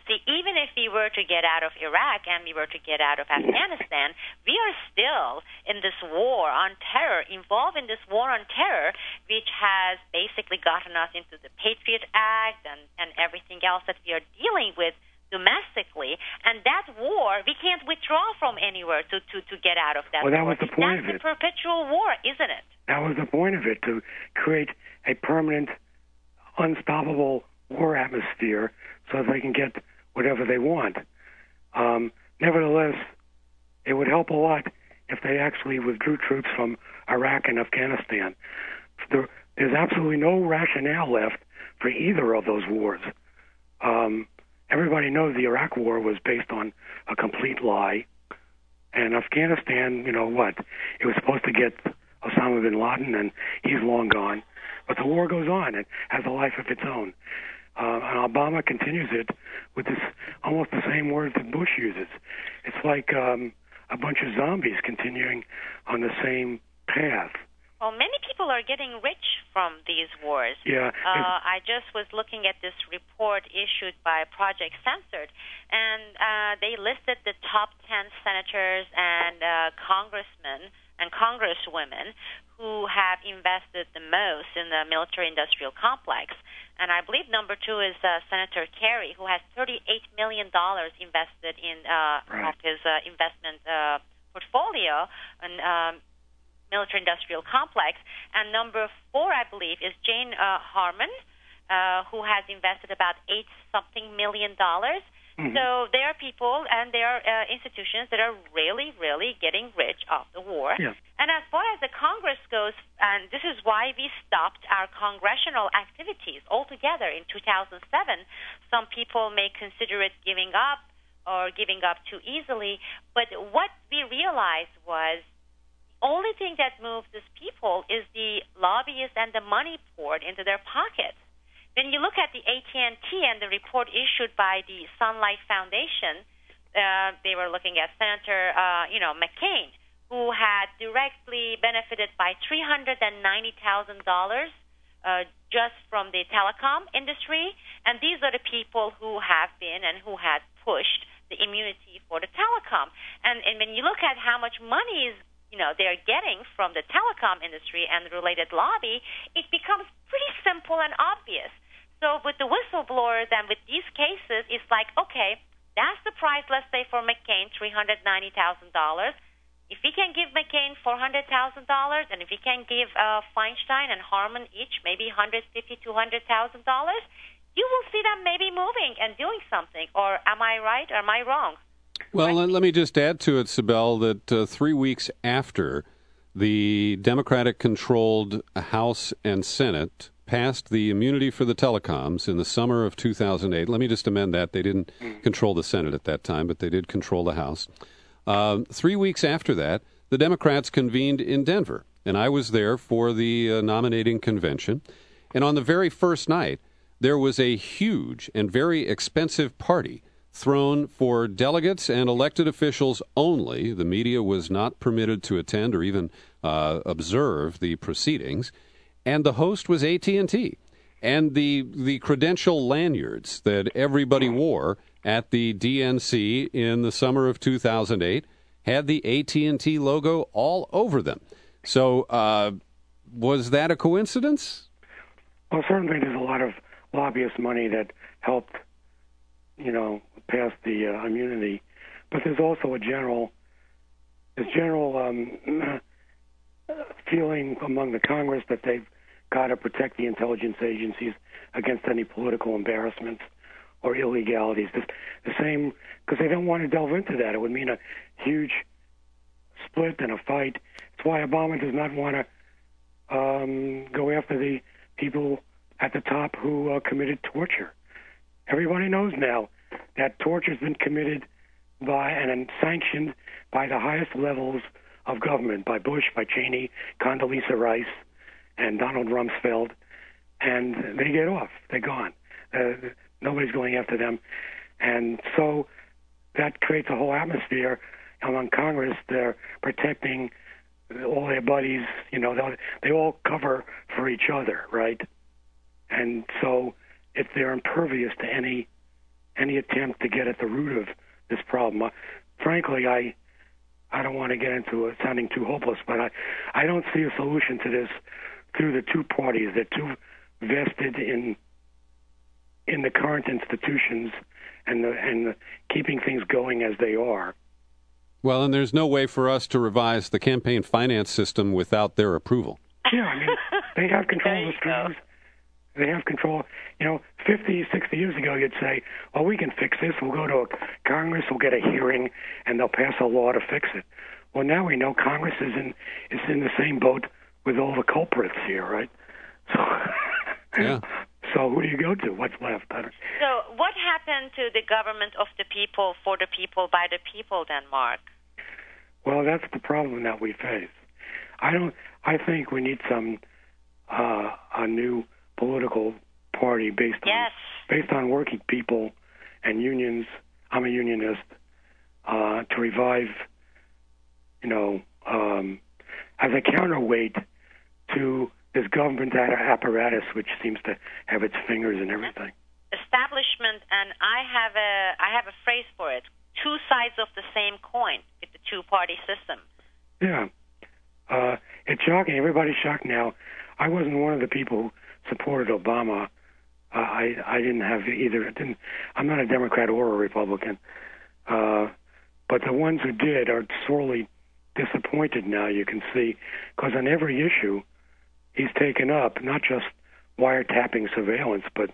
See, even if we were to get out of Iraq and we were to get out of Afghanistan, we are still in this war on terror, involved in this war on terror, which has basically gotten us into the Patriot Act and everything else that we are dealing with domestically. And that war, we can't withdraw from anywhere to get out of that. Well, that war was the point of it. That's the perpetual war, isn't it? That was the point of it, to create a permanent, unstoppable war atmosphere so that they can get whatever they want. Nevertheless, it would help a lot if they actually withdrew troops from Iraq and Afghanistan. There's absolutely no rationale left for either of those wars. Everybody knows the Iraq war was based on a complete lie. And Afghanistan, you know what? It was supposed to get Osama bin Laden, and he's long gone. But the war goes on. It has a life of its own. And Obama continues it with this almost the same words that Bush uses. It's like a bunch of zombies continuing on the same path. Well, many people are getting rich from these wars. Yeah. I just was looking at this report issued by Project Censored, and they listed the top 10 senators and congressmen and congresswomen who have invested the most in the military-industrial complex. And I believe number 2 is Senator Kerry, who has $38 million invested in of his investment portfolio in military-industrial complex. And number 4, I believe, is Jane Harmon, who has invested about $8-something million. Mm-hmm. So there are people and there are institutions that are really, really getting rich off the war. Yeah. And as far as the Congress goes, and this is why we stopped our congressional activities altogether in 2007. Some people may consider it giving up or giving up too easily. But what we realized was the only thing that moves these people is the lobbyists and the money poured into their pockets. When you look at the AT&T and the report issued by the Sunlight Foundation, they were looking at Senator, McCain, who had directly benefited by $390,000 just from the telecom industry. And these are the people who have been and who had pushed the immunity for the telecom. And when you look at how much money is they're getting from the telecom industry and the related lobby, it becomes pretty simple and obvious. So with the whistleblowers and with these cases, it's like, okay, that's the price, let's say, for McCain, $390,000. If we can give McCain $400,000, and if we can give Feinstein and Harmon each maybe $150,000, $200,000, you will see them maybe moving and doing something. Or am I right? Or am I wrong? Well, let me just add to it, Sibel, that 3 weeks after the Democratic-controlled House and Senate passed the immunity for the telecoms in the summer of 2008, let me just amend that. They didn't control the Senate at that time, but they did control the House. 3 weeks after that, the Democrats convened in Denver, and I was there for the nominating convention. And on the very first night, there was a huge and very expensive party thrown for delegates and elected officials only. The media was not permitted to attend or even observe the proceedings. And the host was AT&T. And the credential lanyards that everybody wore at the DNC in the summer of 2008 had the AT&T logo all over them. So was that a coincidence? Well, certainly there's a lot of lobbyist money that helped past the immunity, but there's also a general feeling among the Congress that they've got to protect the intelligence agencies against any political embarrassments or illegalities. The same, because they don't want to delve into that. It would mean a huge split and a fight. It's why Obama does not want to go after the people at the top who committed torture. Everybody knows now that torture has been committed by and sanctioned by the highest levels of government by Bush, by Cheney, Condoleezza Rice, and Donald Rumsfeld, and they get off. They're gone. Nobody's going after them. And so that creates a whole atmosphere among Congress. They're protecting all their buddies. You know, they all cover for each other, right? And so if they're impervious to any attempt to get at the root of this problem, frankly, I don't want to get into it sounding too hopeless, but I don't see a solution to this through the two parties. They're too vested in the current institutions and keeping things going as they are. Well, and there's no way for us to revise the campaign finance system without their approval. Yeah, I mean, they have control of the streams. They have control. You know, 50, 60 years ago, you'd say, well, we can fix this. We'll go to Congress, we'll get a hearing, and they'll pass a law to fix it. Well, now we know Congress is in the same boat with all the culprits here, right? So, yeah. So who do you go to? What's left? So what happened to the government of the people, for the people, by the people, then, Mark? Well, that's the problem that we face. I think we need a new political party based on working people and unions. I'm a unionist. To revive, as a counterweight to this government apparatus, which seems to have its fingers in everything. Establishment, and I have a phrase for it: two sides of the same coin with the two-party system. Yeah, it's shocking. Everybody's shocked now. I wasn't one of the people who supported Obama. I didn't have either. I'm not a Democrat or a Republican. But the ones who did are sorely disappointed now, you can see, because on every issue he's taken up, not just wiretapping surveillance, but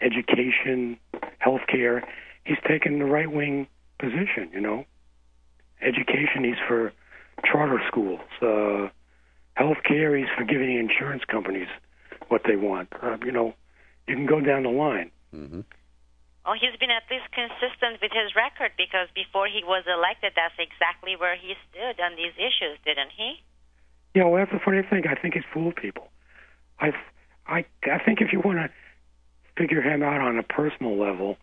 education, healthcare. He's taken the right-wing position, Education, he's for charter schools. Healthcare, he's for giving insurance companies what they want. You can go down the line. Mm-hmm. Well, he's been at least consistent with his record, because before he was elected, that's exactly where he stood on these issues, didn't he? Yeah, well, that's a funny thing. I think he's fooled people. I think if you want to figure him out on a personal level,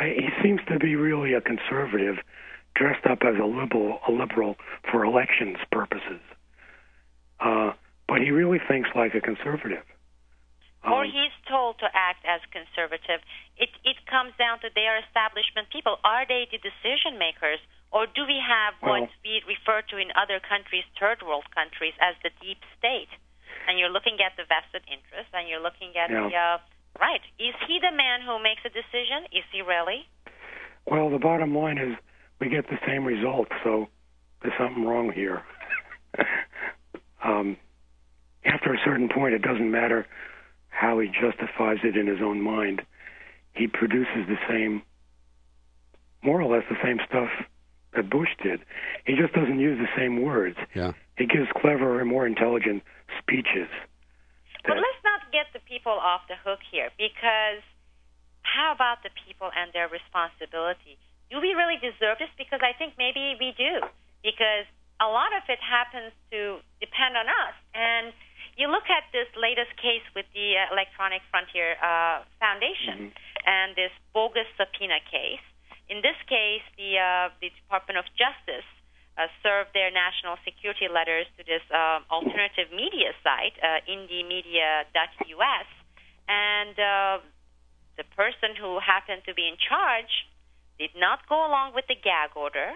he seems to be really a conservative dressed up as a liberal for elections purposes. But he really thinks like a conservative. Or he's told to act as conservative. It comes down to their establishment people. Are they the decision makers, or do we have what we refer to in other countries, third world countries, as the deep state? And you're looking at the vested interest, and you're looking at the right. Is he the man who makes a decision? Is he really? Well, the bottom line is we get the same result, so there's something wrong here. After a certain point, it doesn't matter how he justifies it in his own mind. He produces the same, more or less the same stuff that Bush did. He just doesn't use the same words. Yeah. He gives cleverer and more intelligent speeches. But let's not get the people off the hook here, because how about the people and their responsibility? Do we really deserve this? Because I think maybe we do, because a lot of it happens to depend on us. And you look at this latest case with the Electronic Frontier Foundation, mm-hmm. and this bogus subpoena case. In this case, the Department of Justice served their national security letters to this alternative media site, indiemedia.us, and the person who happened to be in charge did not go along with the gag order.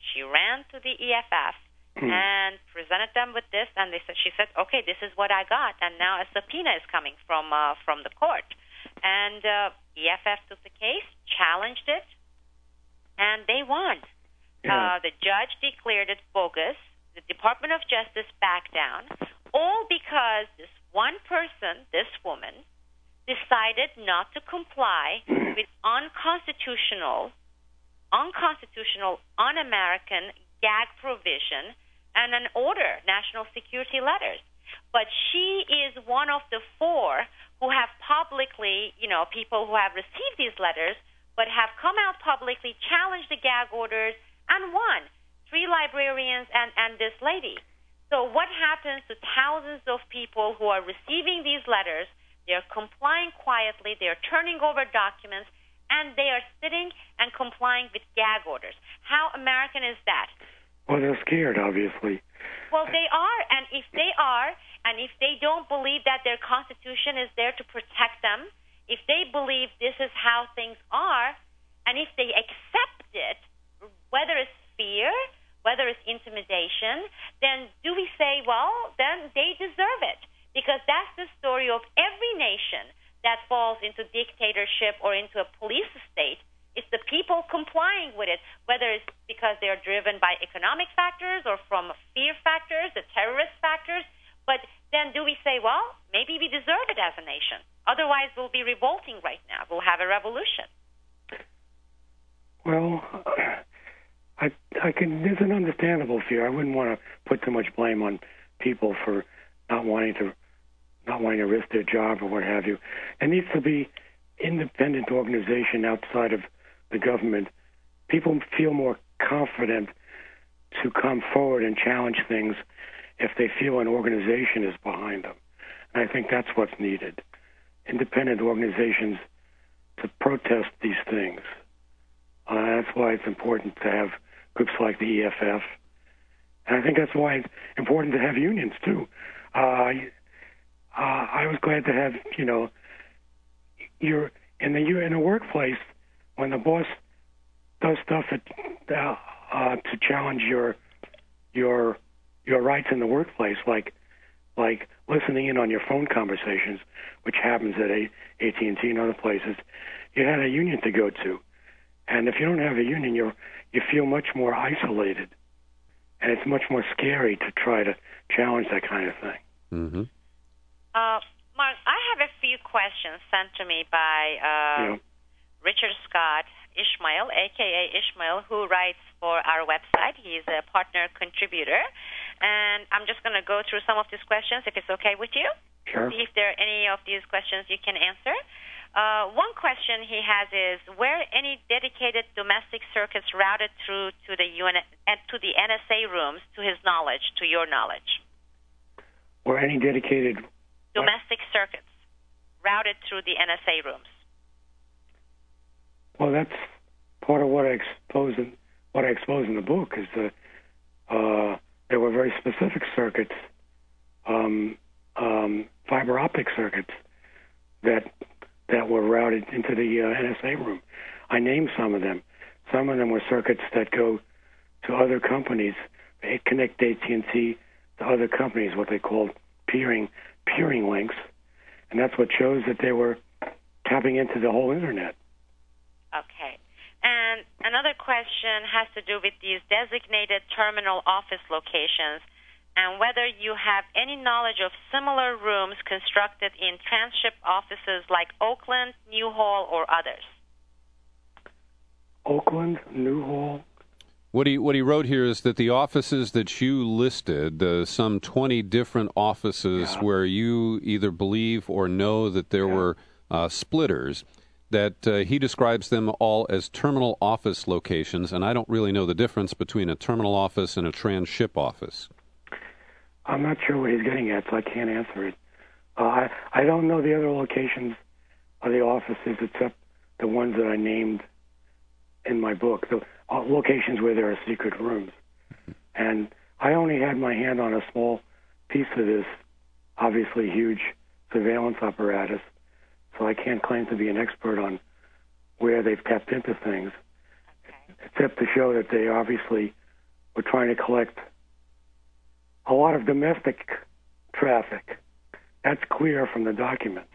She ran to the EFF and presented them with this, and she said, "Okay, this is what I got," and now a subpoena is coming from the court. And EFF took the case, challenged it, and they won. Yeah. The judge declared it bogus. The Department of Justice backed down, all because this one person, this woman, decided not to comply with unconstitutional, un-American gag provision and an order, national security letters. But she is one of the four who have publicly, people who have received these letters, but have come out publicly, challenged the gag orders, and won. three librarians, and this lady. So what happens to thousands of people who are receiving these letters? They're complying quietly, they're turning over documents, and they are sitting and complying with gag orders. How American is that? Well, they're scared, obviously. Well, they are, and if they are, and if they don't believe that their Constitution is there to protect them, if they believe this is how things are, and if they accept it, whether it's fear, whether it's intimidation, then do we say, well, then they deserve it? Because that's the story of every nation that falls into dictatorship or into a police state. It's the people complying with it, whether it's because they are driven by economic factors or from fear factors, the terrorist factors. But then do we say, well, maybe we deserve it as a nation. Otherwise, we'll be revolting right now. We'll have a revolution. Well, I can. It's an understandable fear. I wouldn't want to put too much blame on people for not wanting to risk their job or what have you. There needs to be independent organization outside of the government. People feel more confident to come forward and challenge things if they feel an organization is behind them. And I think that's what's needed. Independent organizations to protest these things. That's why it's important to have groups like the EFF. And I think that's why it's important to have unions, too. I was glad to have, you know, you're in a workplace when the boss does stuff to challenge your rights in the workplace, like listening in on your phone conversations, which happens at AT&T and other places. You had a union to go to, and if you don't have a union, you feel much more isolated, and it's much more scary to try to challenge that kind of thing. Mm-hmm. Mark, I have a few questions sent to me by Richard Scott Ishmael, a.k.a. Ishmael, who writes for our website. He's a partner contributor. And I'm just going to go through some of these questions, if it's okay with you. Sure. See if there are any of these questions you can answer. One question he has is, were any dedicated domestic circuits routed through to the UN and to the NSA rooms, to his knowledge, to your knowledge? Were any dedicated domestic circuits routed through the NSA rooms? Well, that's part of what I expose in the book, is that there were very specific circuits, fiber optic circuits that were routed into the NSA room. I named some of them. Some of them were circuits that go to other companies. They connect AT&T to other companies, what they called peering links, and that's what shows that they were tapping into the whole internet. Okay. And another question has to do with these designated terminal office locations and whether you have any knowledge of similar rooms constructed in transship offices like Oakland, Newhall, or others. Oakland, Newhall. What he wrote here is that the offices that you listed, some 20 different offices where you either believe or know that there were splitters, that he describes them all as terminal office locations, and I don't really know the difference between a terminal office and a transship office. I'm not sure what he's getting at, so I can't answer it. I don't know the other locations of the offices except the ones that I named in my book, the locations where there are secret rooms. And I only had my hand on a small piece of this, obviously huge surveillance apparatus, so I can't claim to be an expert on where they've tapped into things, except to show that they obviously were trying to collect a lot of domestic traffic. That's clear from the documents.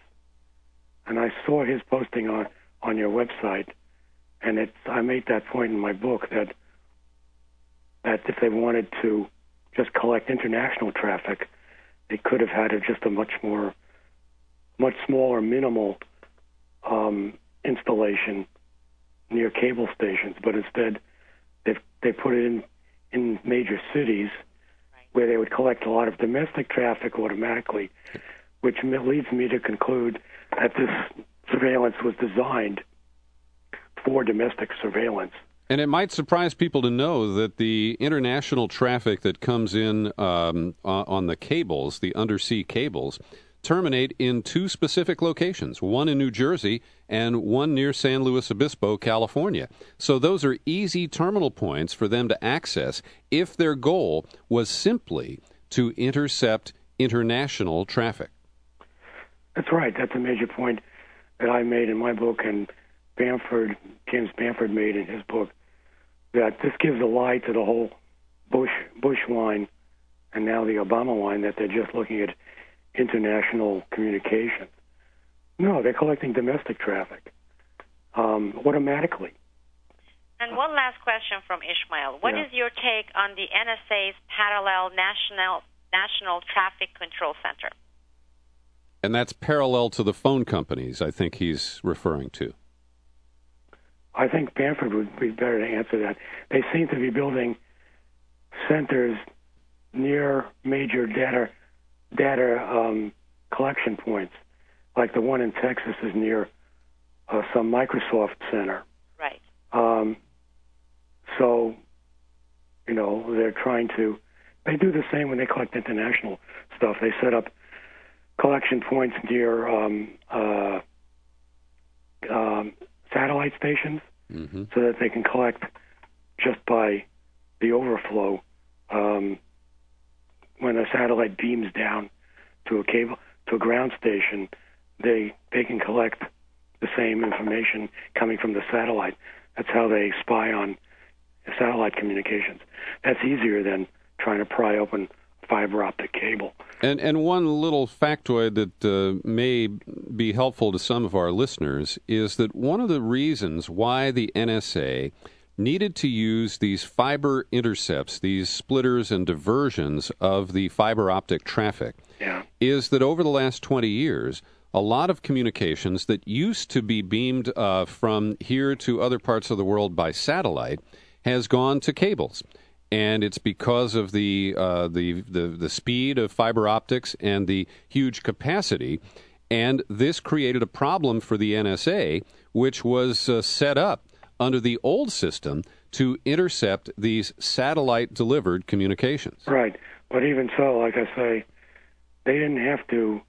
And I saw his posting on your website, and I made that point in my book that if they wanted to just collect international traffic, they could have had just a much smaller, minimal installation near cable stations, but instead they put it in major cities where they would collect a lot of domestic traffic automatically, which leads me to conclude that this surveillance was designed for domestic surveillance And it might surprise people to know that the international traffic that comes in on the cables, the undersea cables, terminate in two specific locations, one in New Jersey and one near San Luis Obispo, California. So those are easy terminal points for them to access if their goal was simply to intercept international traffic. That's right. That's a major point that I made in my book, and Bamford, James Bamford, made in his book, that this gives a lie to the whole Bush line and now the Obama line that they're just looking at international communication. No, they're collecting domestic traffic automatically. And one last question from Ishmael. What is your take on the NSA's parallel National Traffic Control Center? And that's parallel to the phone companies, I think he's referring to. I think Bamford would be better to answer that. They seem to be building centers near major data collection points, like the one in Texas is near some Microsoft center. Right. So, you know, they're trying to... They do the same when they collect international stuff. They set up collection points near satellite stations, mm-hmm. so that they can collect just by the overflow when a satellite beams down to a cable to a ground station. They can collect the same information coming from the satellite. That's how they spy on satellite communications. That's easier than trying to pry open fiber optic cable. And one little factoid that may be helpful to some of our listeners is that one of the reasons why the NSA needed to use these fiber intercepts, these splitters and diversions of the fiber optic traffic, is that over the last 20 years, a lot of communications that used to be beamed from here to other parts of the world by satellite has gone to cables. And it's because of the speed of fiber optics and the huge capacity. And this created a problem for the NSA, which was set up under the old system to intercept these satellite-delivered communications. Right. But even so, like I say, they didn't have to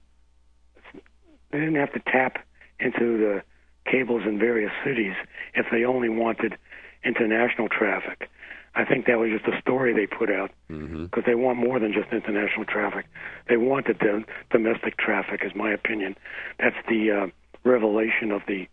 tap into the cables in various cities if they only wanted international traffic. I think that was just a story they put out, because they want more than just international traffic. They wanted domestic traffic, is my opinion. That's the revelation of the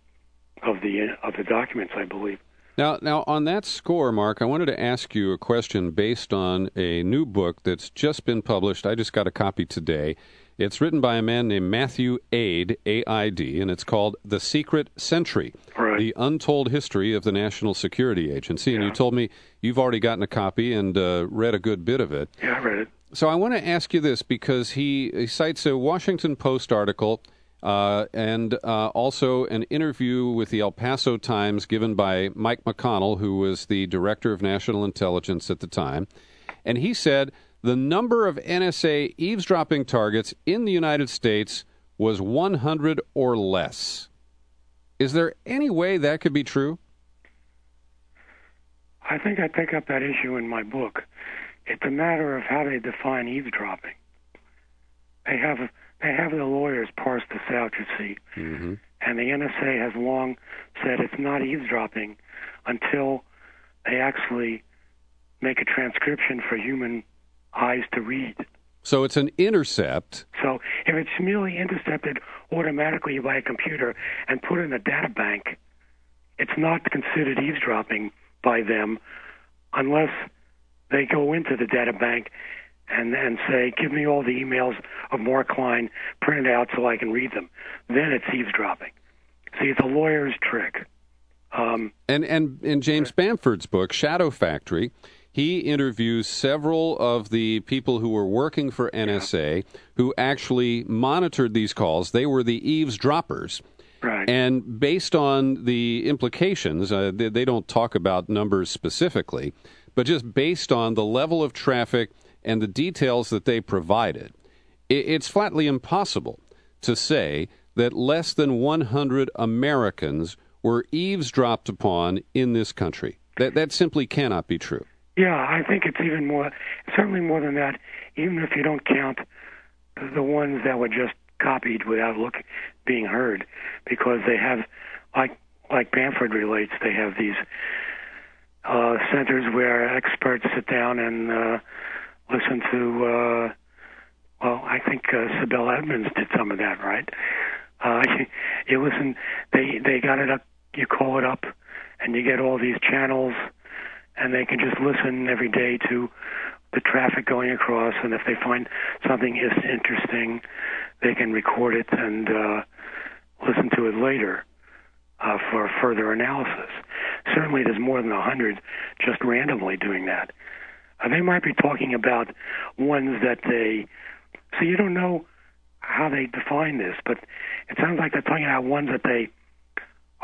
documents, I believe. Now on that score, Mark, I wanted to ask you a question based on a new book that's just been published. I just got a copy today. It's written by a man named Matthew Aid, A-I-D, and it's called The Secret Sentry, right. The Untold History of the National Security Agency. And you told me you've already gotten a copy and read a good bit of it. Yeah, I read it. So I want to ask you this, because he cites a Washington Post article and also an interview with the El Paso Times given by Mike McConnell, who was the director of national intelligence at the time. And he said... The number of NSA eavesdropping targets in the United States was 100 or less. Is there any way that could be true? I think I pick up that issue in my book. It's a matter of how they define eavesdropping. They have the lawyers parse this out, you see. Mm-hmm. And the NSA has long said it's not eavesdropping until they actually make a transcription for human eyes to read. So it's an intercept. So if it's merely intercepted automatically by a computer and put in a data bank, it's not considered eavesdropping by them unless they go into the data bank and say, give me all the emails of Mark Klein printed out so I can read them. Then it's eavesdropping. See, it's a lawyer's trick. And in James Bamford's book, Shadow Factory, he interviews several of the people who were working for NSA who actually monitored these calls. They were the eavesdroppers. Right. And based on the implications, they don't talk about numbers specifically, but just based on the level of traffic and the details that they provided, it's flatly impossible to say that less than 100 Americans were eavesdropped upon in this country. That simply cannot be true. Yeah, I think it's even more, certainly more than that, even if you don't count the ones that were just copied without being heard, because they have, like Bamford relates, they have these centers where experts sit down and listen to, I think Sibel Edmonds did some of that, right? You listen, they got it up, you call it up, and you get all these channels, and they can just listen every day to the traffic going across, and if they find something is interesting, they can record it and listen to it later for further analysis. Certainly there's more than 100 just randomly doing that. They might be talking about ones that they... So you don't know how they define this, but it sounds like they're talking about ones that they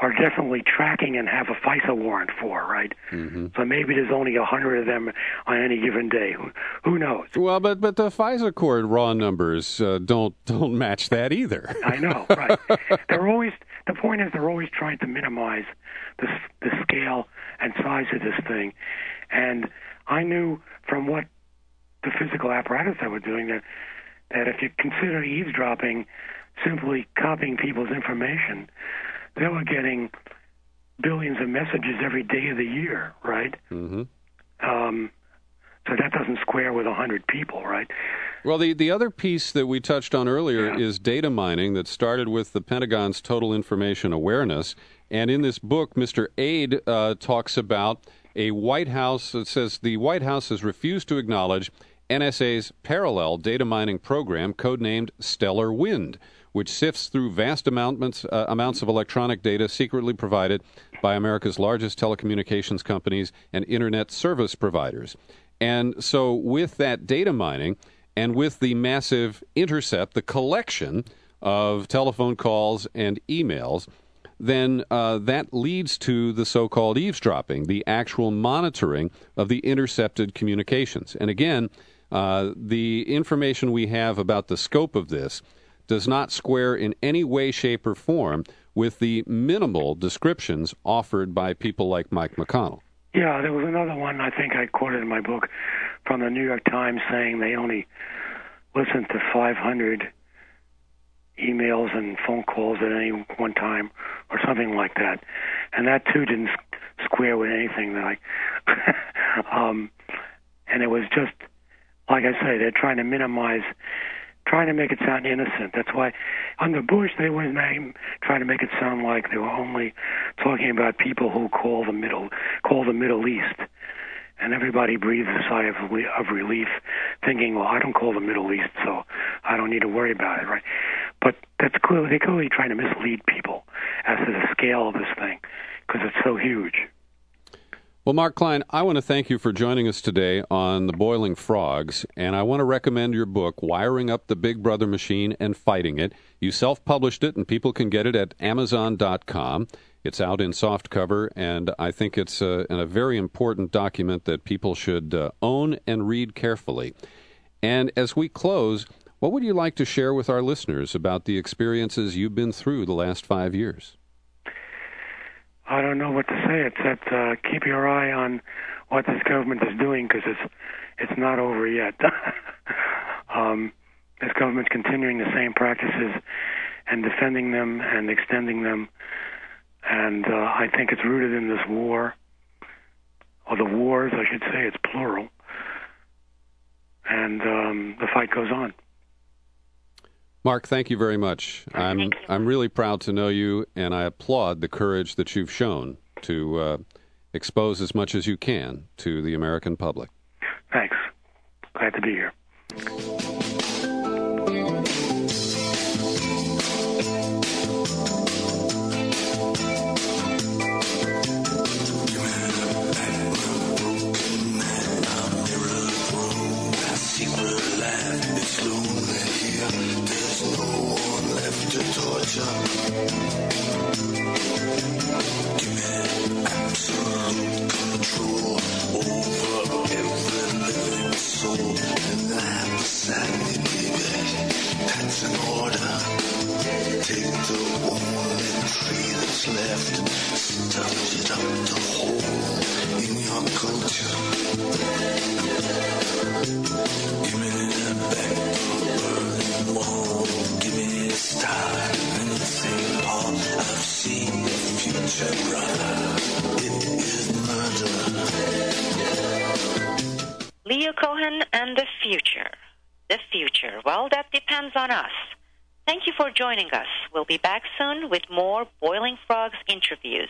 are definitely tracking and have a FISA warrant for, right? Mm-hmm. So maybe there's only 100 of them on any given day. Who knows? Well, but the FISA court raw numbers don't match that either. I know, right? The point is they're always trying to minimize the scale and size of this thing. And I knew from what the physical apparatus that we're doing that if you consider eavesdropping simply copying people's information, they were getting billions of messages every day of the year, right? Mm-hmm. So that doesn't square with 100 people, right? Well, the other piece that we touched on earlier is data mining that started with the Pentagon's Total Information Awareness. And in this book, Mr. Aide talks about a White House that says the White House has refused to acknowledge NSA's parallel data mining program, codenamed Stellar Wind, which sifts through vast amounts of electronic data secretly provided by America's largest telecommunications companies and Internet service providers. And so with that data mining and with the massive intercept, the collection of telephone calls and emails, then that leads to the so-called eavesdropping, the actual monitoring of the intercepted communications. And again, the information we have about the scope of this does not square in any way, shape, or form with the minimal descriptions offered by people like Mike McConnell. Yeah, there was another one, I think I quoted in my book, from the New York Times saying they only listened to 500 emails and phone calls at any one time or something like that. And that, too, didn't square with anything that I... and it was just... Like I say, they're trying to minimize, trying to make it sound innocent. That's why under Bush, they were trying to make it sound like they were only talking about people who call the Middle East. And everybody breathed a sigh of relief, thinking, well, I don't call the Middle East, so I don't need to worry about it, right? But they're clearly trying to mislead people as to the scale of this thing, because it's so huge. Well, Mark Klein, I want to thank you for joining us today on The Boiling Frogs, and I want to recommend your book, Wiring Up the Big Brother Machine...and Fighting It. You self-published it, and people can get it at amazon.com. It's out in softcover, and I think it's a very important document that people should own and read carefully. And as we close, what would you like to share with our listeners about the experiences you've been through the last 5 years? I don't know what to say except keep your eye on what this government is doing, because it's not over yet. This government's continuing the same practices and defending them and extending them, and I think it's rooted in this war, or the wars, I should say. It's plural, and the fight goes on. Mark, thank you very much. I'm really proud to know you, and I applaud the courage that you've shown to expose as much as you can to the American public. Thanks. Glad to be here. Give me absolute control over every living soul in the house. Leo Cohen and the future. The future. Well, that depends on us. Thank you for joining us. We'll be back soon with more Boiling Frogs interviews.